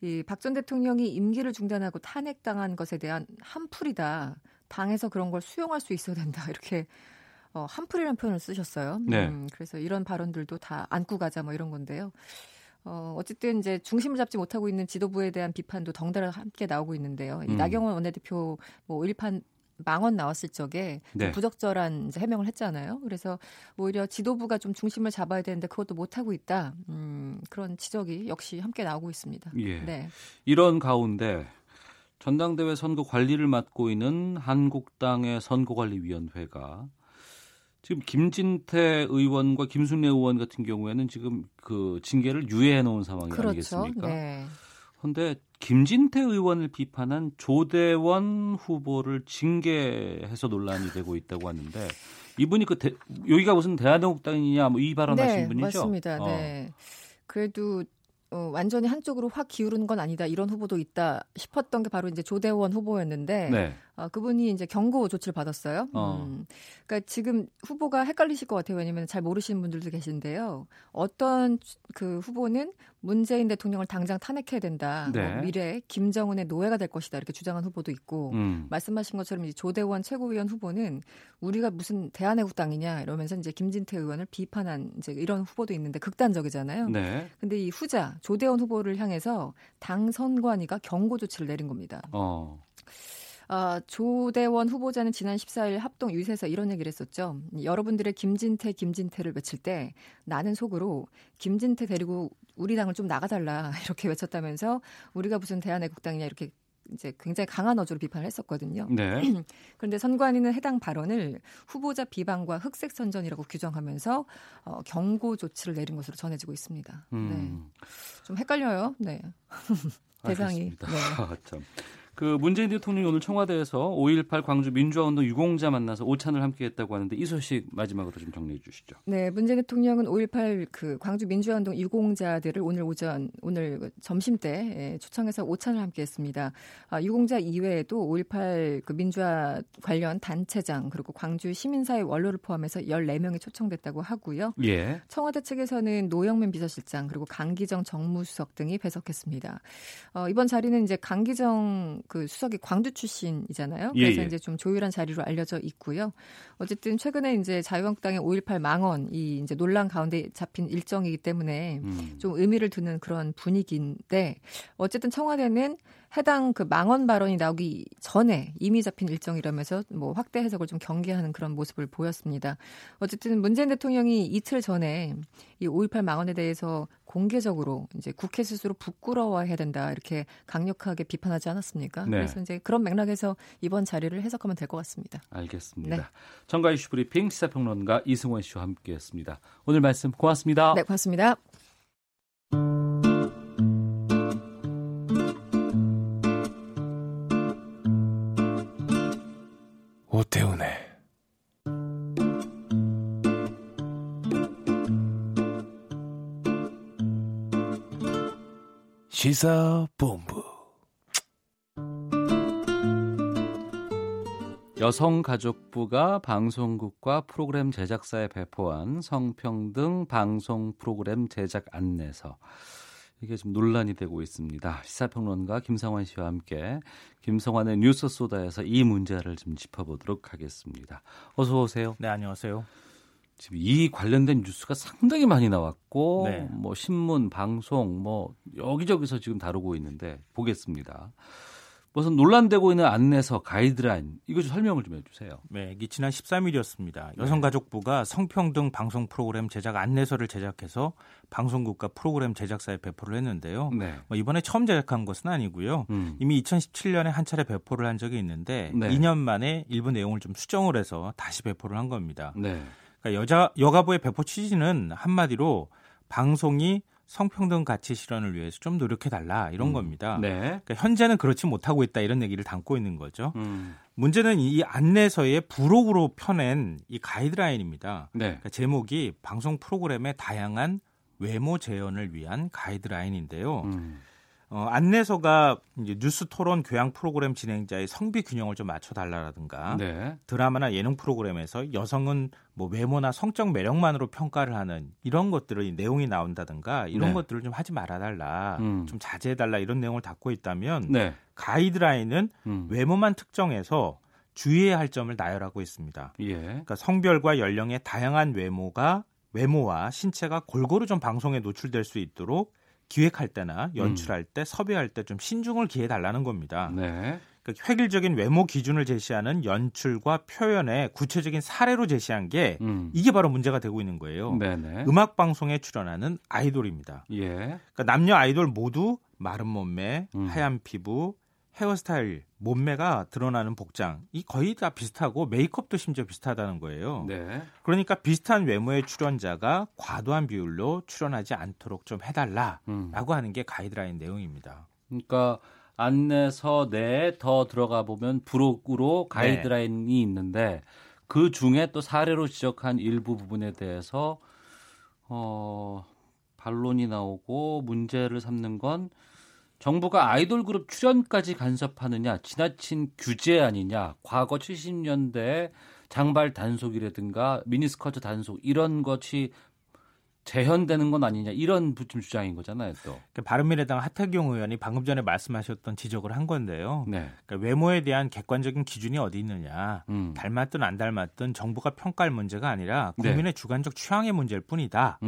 이 박 전 대통령이 임기를 중단하고 탄핵당한 것에 대한 한풀이다. 당에서 그런 걸 수용할 수 있어야 된다 이렇게. 한풀이라는 표현을 쓰셨어요. 네. 그래서 이런 발언들도 다 안고 가자 뭐 이런 건데요. 어쨌든 이제 중심을 잡지 못하고 있는 지도부에 대한 비판도 덩달아 함께 나오고 있는데요. 이 나경원 원내대표 뭐 일판 망언 나왔을 적에 네. 부적절한 이제 해명을 했잖아요. 그래서 오히려 지도부가 좀 중심을 잡아야 되는데 그것도 못하고 있다. 그런 지적이 역시 함께 나오고 있습니다. 예. 네. 이런 가운데 전당대회 선거 관리를 맡고 있는 한국당의 선거관리위원회가 지금 김진태 의원과 김순례 의원 같은 경우에는 지금 그 징계를 유예해 놓은 상황이 그렇죠. 아니겠습니까? 그런데 네. 김진태 의원을 비판한 조대원 후보를 징계해서 논란이 되고 있다고 하는데 이분이 여기가 무슨 대한민국당이냐 뭐 이 발언하신 네, 분이죠? 맞습니다. 네. 그래도 완전히 한쪽으로 확 기울은 건 아니다. 이런 후보도 있다 싶었던 게 바로 이제 조대원 후보였는데 네. 그분이 이제 경고 조치를 받았어요. 그러니까 지금 후보가 헷갈리실 것 같아요. 왜냐하면 잘 모르시는 분들도 계신데요. 어떤 그 후보는 문재인 대통령을 당장 탄핵해야 된다. 네. 미래 김정은의 노예가 될 것이다. 이렇게 주장한 후보도 있고 말씀하신 것처럼 이제 조대원 최고위원 후보는 우리가 무슨 대한애국당이냐 이러면서 이제 김진태 의원을 비판한 이제 이런 후보도 있는데 극단적이잖아요. 네. 근데 이 후자 조대원 후보를 향해서 당 선관위가 경고 조치를 내린 겁니다. 조대원 후보자는 지난 14일 합동 유세에서 이런 얘기를 했었죠. 여러분들의 김진태, 김진태를 외칠 때 나는 속으로 김진태 데리고 우리 당을 좀 나가달라 이렇게 외쳤다면서 우리가 무슨 대한애국당이냐 이렇게 이제 굉장히 강한 어조로 비판을 했었거든요. 네. 그런데 선관위는 해당 발언을 후보자 비방과 흑색 선전이라고 규정하면서 경고 조치를 내린 것으로 전해지고 있습니다. 네. 좀 헷갈려요. 네. 대상이. 네. 아, 참. 그 문재인 대통령이 오늘 청와대에서 5.18 광주 민주화운동 유공자 만나서 오찬을 함께했다고 하는데 이 소식 마지막으로 좀 정리해 주시죠. 네, 문재인 대통령은 5.18 그 광주 민주화운동 유공자들을 오늘 점심 때 초청해서 오찬을 함께했습니다. 유공자 이외에도 5.18 그 민주화 관련 단체장 그리고 광주 시민사회 원로를 포함해서 14명이 초청됐다고 하고요. 예. 청와대 측에서는 노영민 비서실장 그리고 강기정 정무수석 등이 배석했습니다. 이번 자리는 이제 강기정 그 수석이 광주 출신이잖아요. 그래서 이제 좀 조율한 자리로 알려져 있고요. 어쨌든 최근에 이제 자유한국당의 5.18 망언 이 이제 논란 가운데 잡힌 일정이기 때문에 좀 의미를 두는 그런 분위기인데 어쨌든 청와대는 해당 그 망언 발언이 나오기 전에 이미 잡힌 일정이라면서 뭐 확대 해석을 좀 경계하는 그런 모습을 보였습니다. 어쨌든 문재인 대통령이 이틀 전에 이 5.18 망언에 대해서 공개적으로 이제 국회 스스로 부끄러워해야 된다 이렇게 강력하게 비판하지 않았습니까? 네. 그래서 이제 그런 맥락에서 이번 자리를 해석하면 될 것 같습니다. 알겠습니다. 네. 정가 이슈 브리핑 시사평론가 이승원 씨와 함께했습니다. 오늘 말씀 고맙습니다. 네, 고맙습니다. 오태훈의 시사본부. 여성가족부가 방송국과 프로그램 제작사에 배포한 성평등 방송 프로그램 제작 안내서. 이게 좀 논란이 되고 있습니다. 시사평론가 김성환 씨와 함께 김성환의 뉴스 소다에서 이 문제를 좀 짚어보도록 하겠습니다. 어서 오세요. 네, 안녕하세요. 지금 이 관련된 뉴스가 상당히 많이 나왔고, 네. 뭐 신문, 방송, 뭐 여기저기서 지금 다루고 있는데 보겠습니다. 무슨 논란되고 있는 안내서, 가이드라인 이거 좀 설명을 좀 해주세요. 네, 이게 지난 13일이었습니다. 여성가족부가 성평등 방송 프로그램 제작 안내서를 제작해서 방송국과 프로그램 제작사에 배포를 했는데요. 네. 이번에 처음 제작한 것은 아니고요. 이미 2017년에 한 차례 배포를 한 적이 있는데 네. 2년 만에 일부 내용을 좀 수정을 해서 다시 배포를 한 겁니다. 네. 그러니까 여가부의 배포 취지는 한마디로 방송이 성평등 가치 실현을 위해서 좀 노력해달라 이런 겁니다. 네. 그러니까 현재는 그렇지 못하고 있다 이런 얘기를 담고 있는 거죠. 문제는 이 안내서에 부록으로 펴낸 이 가이드라인입니다. 네. 그러니까 제목이 방송 프로그램의 다양한 외모 재현을 위한 가이드라인인데요. 안내서가 이제 뉴스 토론 교양 프로그램 진행자의 성비 균형을 좀 맞춰달라라든가 네. 드라마나 예능 프로그램에서 여성은 뭐 외모나 성적 매력만으로 평가를 하는 이런 것들의 내용이 나온다든가 이런 네. 것들을 좀 하지 말아달라, 좀 자제해달라 이런 내용을 담고 있다면 네. 가이드라인은 외모만 특정해서 주의해야 할 점을 나열하고 있습니다. 예. 그러니까 성별과 연령의 다양한 외모와 신체가 골고루 좀 방송에 노출될 수 있도록 기획할 때나 연출할 때, 섭외할 때 좀 신중을 기해달라는 겁니다. 네. 그러니까 획일적인 외모 기준을 제시하는 연출과 표현의 구체적인 사례로 제시한 게 이게 바로 문제가 되고 있는 거예요. 네네. 음악방송에 출연하는 아이돌입니다. 예. 그러니까 남녀 아이돌 모두 마른 몸매, 하얀 피부, 헤어스타일, 몸매가 드러나는 복장 이 거의 다 비슷하고 메이크업도 심지어 비슷하다는 거예요. 네. 그러니까 비슷한 외모의 출연자가 과도한 비율로 출연하지 않도록 좀 해달라라고 하는 게 가이드라인 내용입니다. 그러니까 안내서 내에 더 들어가 보면 부록으로 가이드라인이 네. 있는데 그 중에 또 사례로 지적한 일부 부분에 대해서 반론이 나오고 문제를 삼는 건 정부가 아이돌 그룹 출연까지 간섭하느냐, 지나친 규제 아니냐, 과거 70년대의 장발 단속이라든가 미니스커트 단속 이런 것이 재현되는 건 아니냐 이런 주장인 거잖아요. 또 바른미래당 하태경 의원이 방금 전에 말씀하셨던 지적을 한 건데요. 네. 그러니까 외모에 대한 객관적인 기준이 어디 있느냐. 닮았든 안 닮았든 정부가 평가할 문제가 아니라 국민의 네. 주관적 취향의 문제일 뿐이다.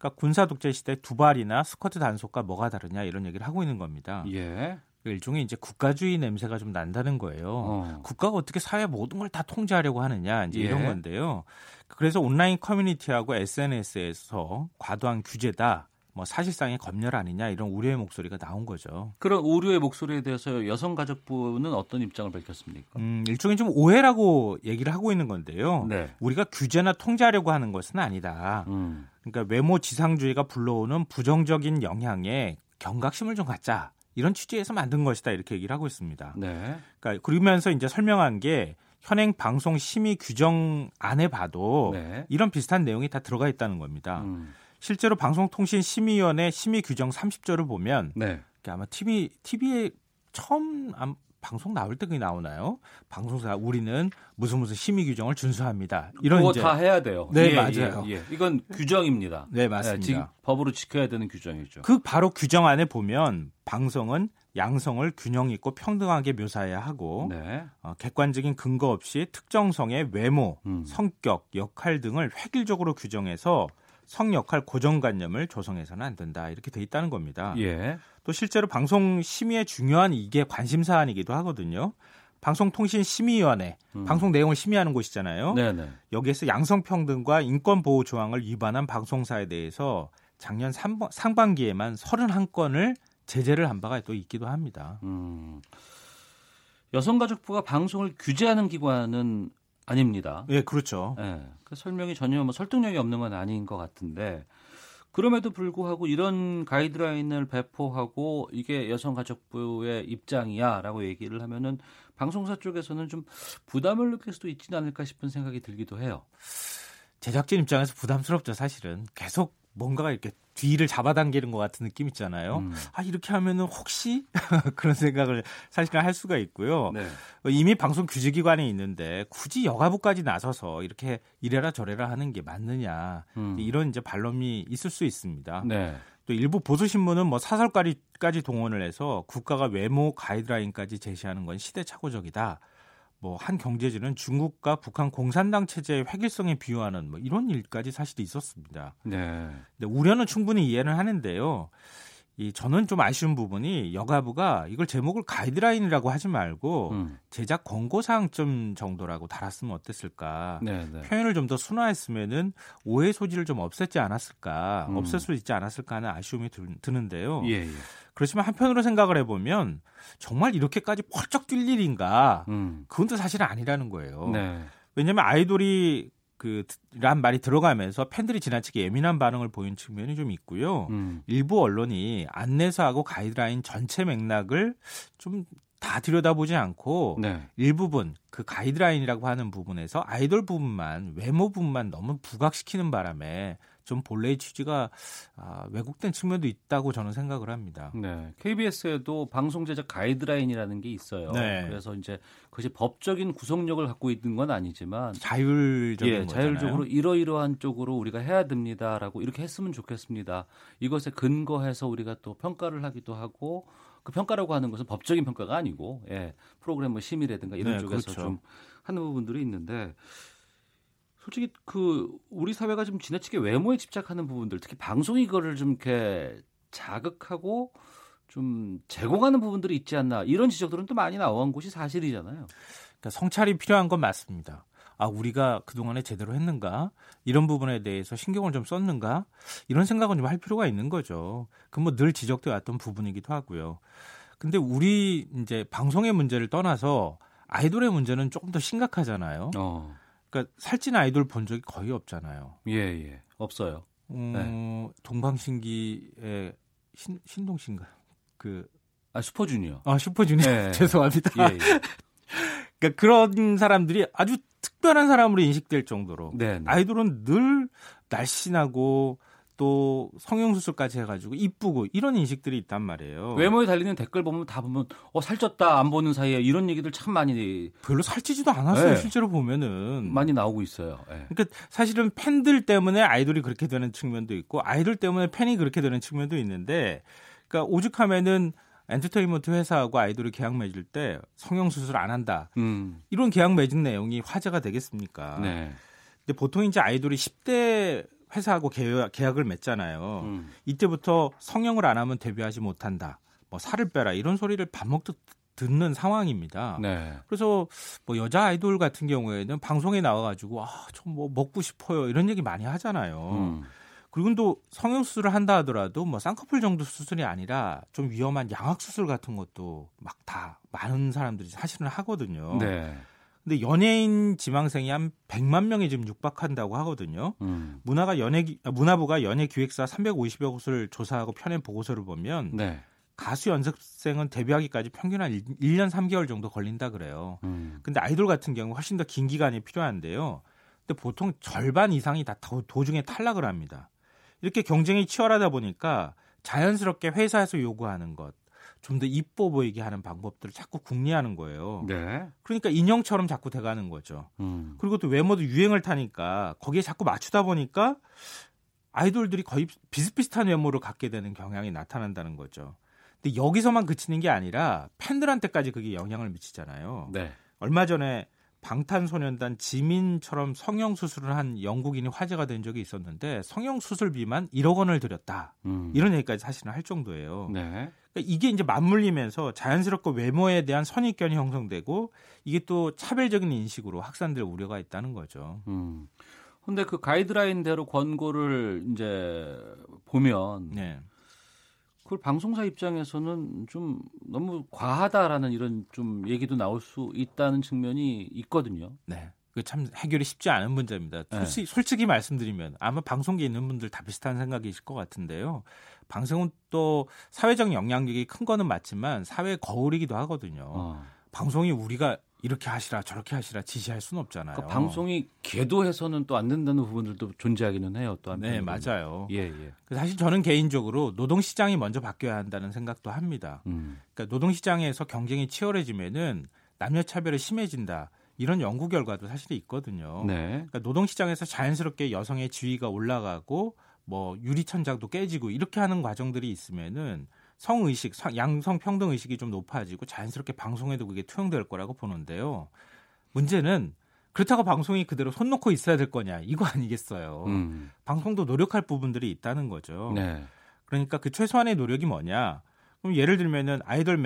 그러니까 군사 독재 시대 두발이나 스커트 단속과 뭐가 다르냐 이런 얘기를 하고 있는 겁니다. 예. 일종의 이제 국가주의 냄새가 좀 난다는 거예요. 국가가 어떻게 사회 모든 걸 다 통제하려고 하느냐 이제 이런 건데요. 그래서 온라인 커뮤니티하고 SNS에서 과도한 규제다. 뭐 사실상의 검열 아니냐 이런 우려의 목소리가 나온 거죠. 그런 우려의 목소리에 대해서 여성가족부는 어떤 입장을 밝혔습니까? 일종의 좀 오해라고 얘기를 하고 있는 건데요. 네. 우리가 규제나 통제하려고 하는 것은 아니다. 그러니까 외모 지상주의가 불러오는 부정적인 영향에 경각심을 좀 갖자. 이런 취지에서 만든 것이다 이렇게 얘기를 하고 있습니다. 네. 그러니까 그러면서 이제 설명한 게 현행 방송 심의 규정 안에 봐도 이런 비슷한 내용이 다 들어가 있다는 겁니다. 실제로 방송통신심의위원회 심의 규정 30조를 보면 아마 TV에 처음 방송 나올 때 그게 나오나요? 방송사 우리는 무슨 심의 규정을 준수합니다. 이런 그거 이제, 다 해야 돼요. 네, 맞아요. 이건 규정입니다. 네, 맞습니다. 법으로 지켜야 되는 규정이죠. 그 바로 규정 안에 보면 방송은 양성을 균형 있고 평등하게 묘사해야 하고 객관적인 근거 없이 특정성의 외모, 성격, 역할 등을 획일적으로 규정해서 성역할 고정관념을 조성해서는 안 된다 이렇게 돼 있다는 겁니다. 또 실제로 방송 심의의 중요한 이게 관심 사안이기도 하거든요. 방송통신심의위원회 방송 내용을 심의하는 곳이잖아요. 여기에서 양성평등과 인권보호 조항을 위반한 방송사에 대해서 작년 상반기에만 31건을 제재를 한 바가 또 있기도 합니다. 여성가족부가 방송을 규제하는 기관은 아닙니다. 그렇죠. 그 설명이 전혀 설득력이 없는 건 아닌 것 같은데 그럼에도 불구하고 이런 가이드라인을 배포하고 이게 여성가족부의 입장이야라고 얘기를 하면은 방송사 쪽에서는 좀 부담을 느낄 수도 있지 않을까 싶은 생각이 들기도 해요. 제작진 입장에서 부담스럽죠, 사실은. 계속 뭔가가 이렇게 뒤를 잡아당기는 것 같은 느낌 있잖아요. 이렇게 하면은 혹시 그런 생각을 사실은 할 수가 있고요. 이미 방송 규제기관이 있는데 굳이 여가부까지 나서서 이렇게 이래라 저래라 하는 게 맞느냐 이런 이제 반론이 있을 수 있습니다. 또 일부 보수신문은 사설까지 동원을 해서 국가가 외모 가이드라인까지 제시하는 건 시대착오적이다. 한 경제지는 중국과 북한 공산당 체제의 획일성에 비유하는 이런 일까지 사실 있었습니다. 근데 우려는 충분히 이해는 하는데요. 저는 좀 아쉬운 부분이 여가부가 이걸 제목을 가이드라인이라고 하지 말고 제작 권고사항 정도라고 달았으면 어땠을까. 표현을 좀 더 순화했으면은 오해 소지를 좀 없앴지 않았을까. 없앨 수 있지 않았을까 하는 아쉬움이 드는데요. 그렇지만 한편으로 생각을 해보면 정말 이렇게까지 펄쩍 뛸 일인가. 그건 또 사실은 아니라는 거예요. 왜냐하면 아이돌이 란 말이 들어가면서 팬들이 지나치게 예민한 반응을 보인 측면이 좀 있고요. 일부 언론이 안내서하고 가이드라인 전체 맥락을 좀 다 들여다보지 않고 일부분 그 가이드라인이라고 하는 부분에서 아이돌 부분만 외모 부분만 너무 부각시키는 바람에 좀 본래의 취지가 왜곡된 측면도 있다고 저는 생각을 합니다. KBS에도 방송 제작 가이드라인이라는 게 있어요. 그래서 이제 그것이 법적인 구속력을 갖고 있는 건 아니지만 자율적인 거잖아요. 자율적으로 이러이러한 쪽으로 우리가 해야 됩니다라고 이렇게 했으면 좋겠습니다. 이것에 근거해서 우리가 또 평가를 하기도 하고 그 평가라고 하는 것은 법적인 평가가 아니고 프로그램 심의라든가 이런 쪽에서 좀 하는 부분들이 있는데 솔직히 우리 사회가 좀 지나치게 외모에 집착하는 부분들, 특히 방송이 이거를 좀 이렇게 자극하고 좀 제공하는 부분들이 있지 않나 이런 지적들은 또 많이 나온 것이 사실이잖아요. 그러니까 성찰이 필요한 건 맞습니다. 우리가 그동안에 제대로 했는가? 이런 부분에 대해서 신경을 좀 썼는가? 이런 생각은 좀 할 필요가 있는 거죠. 그 늘 지적돼 왔던 부분이기도 하고요. 근데 우리 이제 방송의 문제를 떠나서 아이돌의 문제는 조금 더 심각하잖아요. 그러니까 살찐 아이돌 본 적이 거의 없잖아요. 없어요. 동방신기의 신동신가요? 슈퍼주니어. 슈퍼주니어. 죄송합니다. 그러니까 그런 사람들이 아주 특별한 사람으로 인식될 정도로 아이돌은 늘 날씬하고 또 성형수술까지 해가지고 이쁘고 이런 인식들이 있단 말이에요. 외모에 달리는 댓글 보면 다 보면 살쪘다 안 보는 사이에 이런 얘기들 참 많이 별로 살찌지도 않았어요. 실제로 보면은 많이 나오고 있어요. 그러니까 사실은 팬들 때문에 아이돌이 그렇게 되는 측면도 있고 아이돌 때문에 팬이 그렇게 되는 측면도 있는데 그러니까 오죽하면은 엔터테인먼트 회사하고 아이돌이 계약 맺을 때 성형수술 안 한다. 이런 계약 맺은 내용이 화제가 되겠습니까? 근데 보통 이제 아이돌이 10대 회사하고 계약을 맺잖아요. 이때부터 성형을 안 하면 데뷔하지 못한다. 뭐 살을 빼라 이런 소리를 밥 먹듯 듣는 상황입니다. 네. 그래서 뭐 여자 아이돌 같은 경우에는 방송에 나와가지고 아, 좀 뭐 먹고 싶어요 이런 얘기 많이 하잖아요. 그리고 또 성형수술을 한다 하더라도 뭐 쌍꺼풀 정도 수술이 아니라 좀 위험한 양악수술 같은 것도 막 다 많은 사람들이 사실은 하거든요. 네. 근데 연예인 지망생이 한 100만 명이 지금 육박한다고 하거든요. 문화부가 연예기획사 350여 곳을 조사하고 펴낸 보고서를 보면 네. 가수 연습생은 데뷔하기까지 평균 한 1년 3개월 정도 걸린다 그래요. 근데 아이돌 같은 경우 훨씬 더 긴 기간이 필요한데요. 근데 보통 절반 이상이 다 도중에 탈락을 합니다. 이렇게 경쟁이 치열하다 보니까 자연스럽게 회사에서 요구하는 것, 좀 더 이뻐 보이게 하는 방법들을 자꾸 궁리하는 거예요. 네. 그러니까 인형처럼 자꾸 돼가는 거죠. 그리고 또 외모도 유행을 타니까 거기에 자꾸 맞추다 보니까 아이돌들이 거의 비슷비슷한 외모를 갖게 되는 경향이 나타난다는 거죠. 근데 여기서만 그치는 게 아니라 팬들한테까지 그게 영향을 미치잖아요. 네. 얼마 전에 방탄소년단 지민처럼 성형수술을 한 영국인이 화제가 된 적이 있었는데 성형수술비만 1억 원을 들였다. 이런 얘기까지 사실은 할 정도예요. 네. 그러니까 이게 이제 맞물리면서 자연스럽게 외모에 대한 선입견이 형성되고 이게 또 차별적인 인식으로 확산될 우려가 있다는 거죠. 그런데 그 가이드라인대로 권고를 이제 보면 네. 그걸 방송사 입장에서는 좀 너무 과하다라는 이런 좀 얘기도 나올 수 있다는 측면이 있거든요. 네. 그게 참 해결이 쉽지 않은 문제입니다. 솔직히 말씀드리면 아마 방송계에 있는 분들 다 비슷한 생각이실 것 같은데요. 방송은 또 사회적 영향력이 큰 거는 맞지만 사회의 거울이기도 하거든요. 방송이 우리가 이렇게 하시라 저렇게 하시라 지시할 수는 없잖아요. 그러니까 방송이 계도해서는 또 안 된다는 부분들도 존재하기는 해요. 또 네, 맞아요. 예. 사실 저는 개인적으로 노동시장이 먼저 바뀌어야 한다는 생각도 합니다. 그러니까 노동시장에서 경쟁이 치열해지면은 남녀 차별이 심해진다. 이런 연구 결과도 사실 있거든요. 네. 그러니까 노동시장에서 자연스럽게 여성의 지위가 올라가고 뭐 유리천장도 깨지고 이렇게 하는 과정들이 있으면은 성의식, 양성평등의식이 좀 높아지고 자연스럽게 방송에도 그게 투영될 거라고 보는데요. 문제는 그렇다고 방송이 그대로 손 놓고 있어야 될 거냐 이거 아니겠어요. 방송도 노력할 부분들이 있다는 거죠. 네. 그러니까 그 최소한의 노력이 뭐냐. 그럼 예를 들면은 아이돌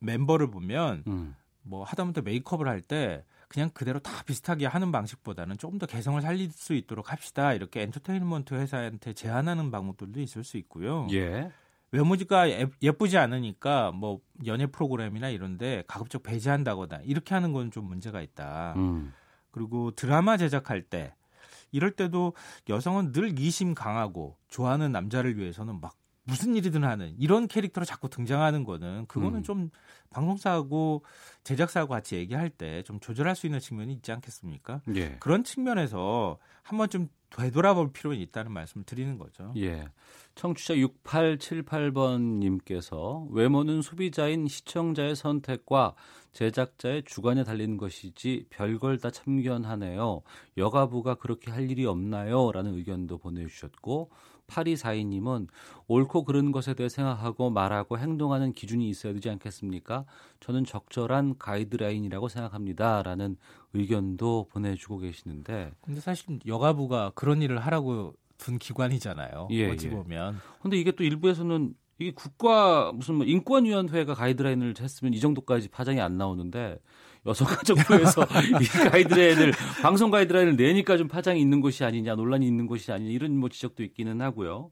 멤버를 보면 뭐 하다못해 메이크업을 할 때 그냥 그대로 다 비슷하게 하는 방식보다는 조금 더 개성을 살릴 수 있도록 합시다. 이렇게 엔터테인먼트 회사한테 제안하는 방법들도 있을 수 있고요. 예. 외모지가 예쁘지 않으니까 뭐 연예 프로그램이나 이런데 가급적 배제한다거나 이렇게 하는 건 좀 문제가 있다. 그리고 드라마 제작할 때 이럴 때도 여성은 늘 이심 강하고 좋아하는 남자를 위해서는 막 무슨 일이든 하는 이런 캐릭터로 자꾸 등장하는 거는 그거는 좀 방송사하고 제작사하고 같이 얘기할 때 좀 조절할 수 있는 측면이 있지 않겠습니까? 예. 그런 측면에서 한 번쯤 되돌아볼 필요는 있다는 말씀을 드리는 거죠. 예. 청취자 6878번님께서 외모는 소비자인 시청자의 선택과 제작자의 주관에 달린 것이지 별걸 다 참견하네요. 여가부가 그렇게 할 일이 없나요? 라는 의견도 보내주셨고 8242님은 옳고 그른 것에 대해 생각하고 말하고 행동하는 기준이 있어야 되지 않겠습니까? 저는 적절한 가이드라인이라고 생각합니다. 라는 의견도 보내주고 계시는데 근데 사실 여가부가 그런 일을 하라고 둔 기관이잖아요. 어찌 보면. 근데 이게 또 일부에서는 이게 국가 무슨 뭐 인권위원회가 가이드라인을 했으면 이 정도까지 파장이 안 나오는데 여성가족부에서 이 가이드라인을 방송 가이드라인을 내니까 좀 파장이 있는 것이 아니냐 논란이 있는 것이 아니냐 이런 뭐 지적도 있기는 하고요.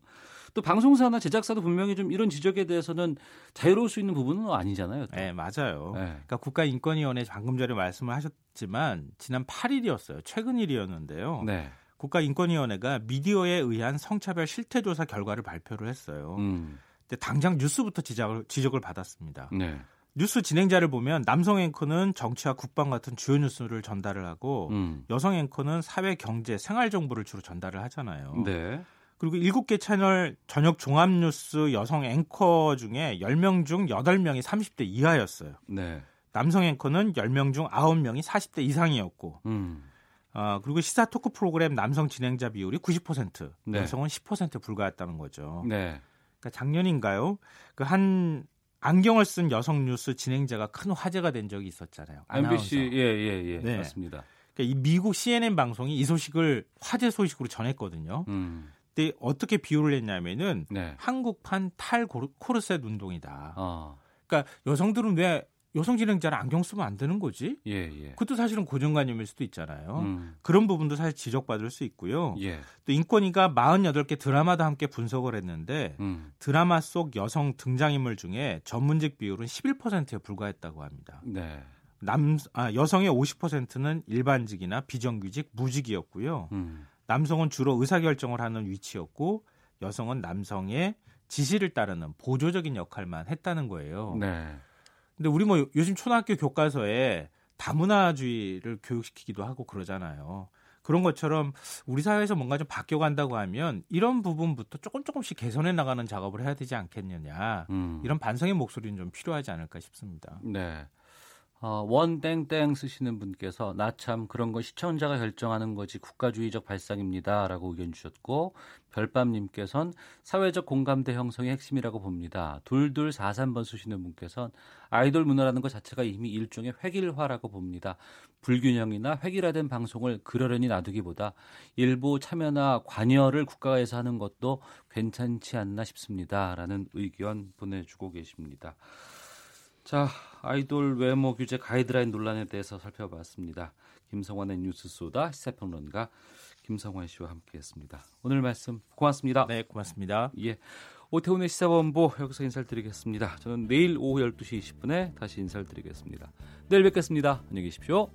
또 방송사나 제작사도 분명히 좀 이런 지적에 대해서는 자유로울 수 있는 부분은 아니잖아요. 또. 네, 맞아요. 네. 그러니까 국가인권위원회 방금 전에 말씀을 하셨지만 지난 8일이었어요. 최근 일이었는데요. 네. 국가인권위원회가 미디어에 의한 성차별 실태조사 결과를 발표를 했어요. 근데 당장 뉴스부터 지적을 받았습니다. 네. 뉴스 진행자를 보면 남성 앵커는 정치와 국방 같은 주요 뉴스를 전달을 하고 여성 앵커는 사회, 경제, 생활 정보를 주로 전달을 하잖아요. 네. 그리고 7개 채널 저녁 종합뉴스 여성 앵커 중에 10명 중 8명이 30대 이하였어요. 네. 남성 앵커는 10명 중 9명이 40대 이상이었고 그리고 시사 토크 프로그램 남성 진행자 비율이 90%, 네. 여성은 10% 불과했다는 거죠. 네. 그러니까 작년인가요? 그 한 안경을 쓴 여성 뉴스 진행자가 큰 화제가 된 적이 있었잖아요. MBC 예예예 네. 맞습니다. 그러니까 이 미국 CNN 방송이 이 소식을 화제 소식으로 전했거든요. 근데 어떻게 비유를 했냐면은 네. 한국판 탈코르셋 운동이다. 그러니까 여성들은 왜 여성 진행자는 안경 쓰면 안 되는 거지? 예. 그것도 사실은 고정관념일 수도 있잖아요. 그런 부분도 사실 지적받을 수 있고요. 예. 또 인권위가 48개 드라마도 함께 분석을 했는데 드라마 속 여성 등장인물 중에 전문직 비율은 11%에 불과했다고 합니다. 네. 여성의 50%는 일반직이나 비정규직, 무직이었고요. 남성은 주로 의사결정을 하는 위치였고 여성은 남성의 지시를 따르는 보조적인 역할만 했다는 거예요. 네. 근데 우리 뭐 요즘 초등학교 교과서에 다문화주의를 교육시키기도 하고 그러잖아요. 그런 것처럼 우리 사회에서 뭔가 좀 바뀌어간다고 하면 이런 부분부터 조금씩 개선해 나가는 작업을 해야 되지 않겠느냐. 이런 반성의 목소리는 좀 필요하지 않을까 싶습니다. 네. 원땡땡 쓰시는 분께서 나 참 그런 건 시청자가 결정하는 거지 국가주의적 발상입니다 라고 의견 주셨고 별밤님께서는 사회적 공감대 형성의 핵심이라고 봅니다. 2243번 쓰시는 분께서는 아이돌 문화라는 것 자체가 이미 일종의 획일화라고 봅니다. 불균형이나 획일화된 방송을 그러려니 놔두기보다 일부 참여나 관여를 국가에서 하는 것도 괜찮지 않나 싶습니다 라는 의견 보내주고 계십니다. 자, 아이돌 외모 규제 가이드라인 논란에 대해서 살펴봤습니다. 김성환의 뉴스소다 시사평론가 김성환 씨와 함께했습니다. 오늘 말씀 고맙습니다. 네, 고맙습니다. 예, 오태훈의 시사본부 여기서 인사를 드리겠습니다. 저는 내일 오후 12시 20분에 다시 인사를 드리겠습니다. 내일 뵙겠습니다. 안녕히 계십시오.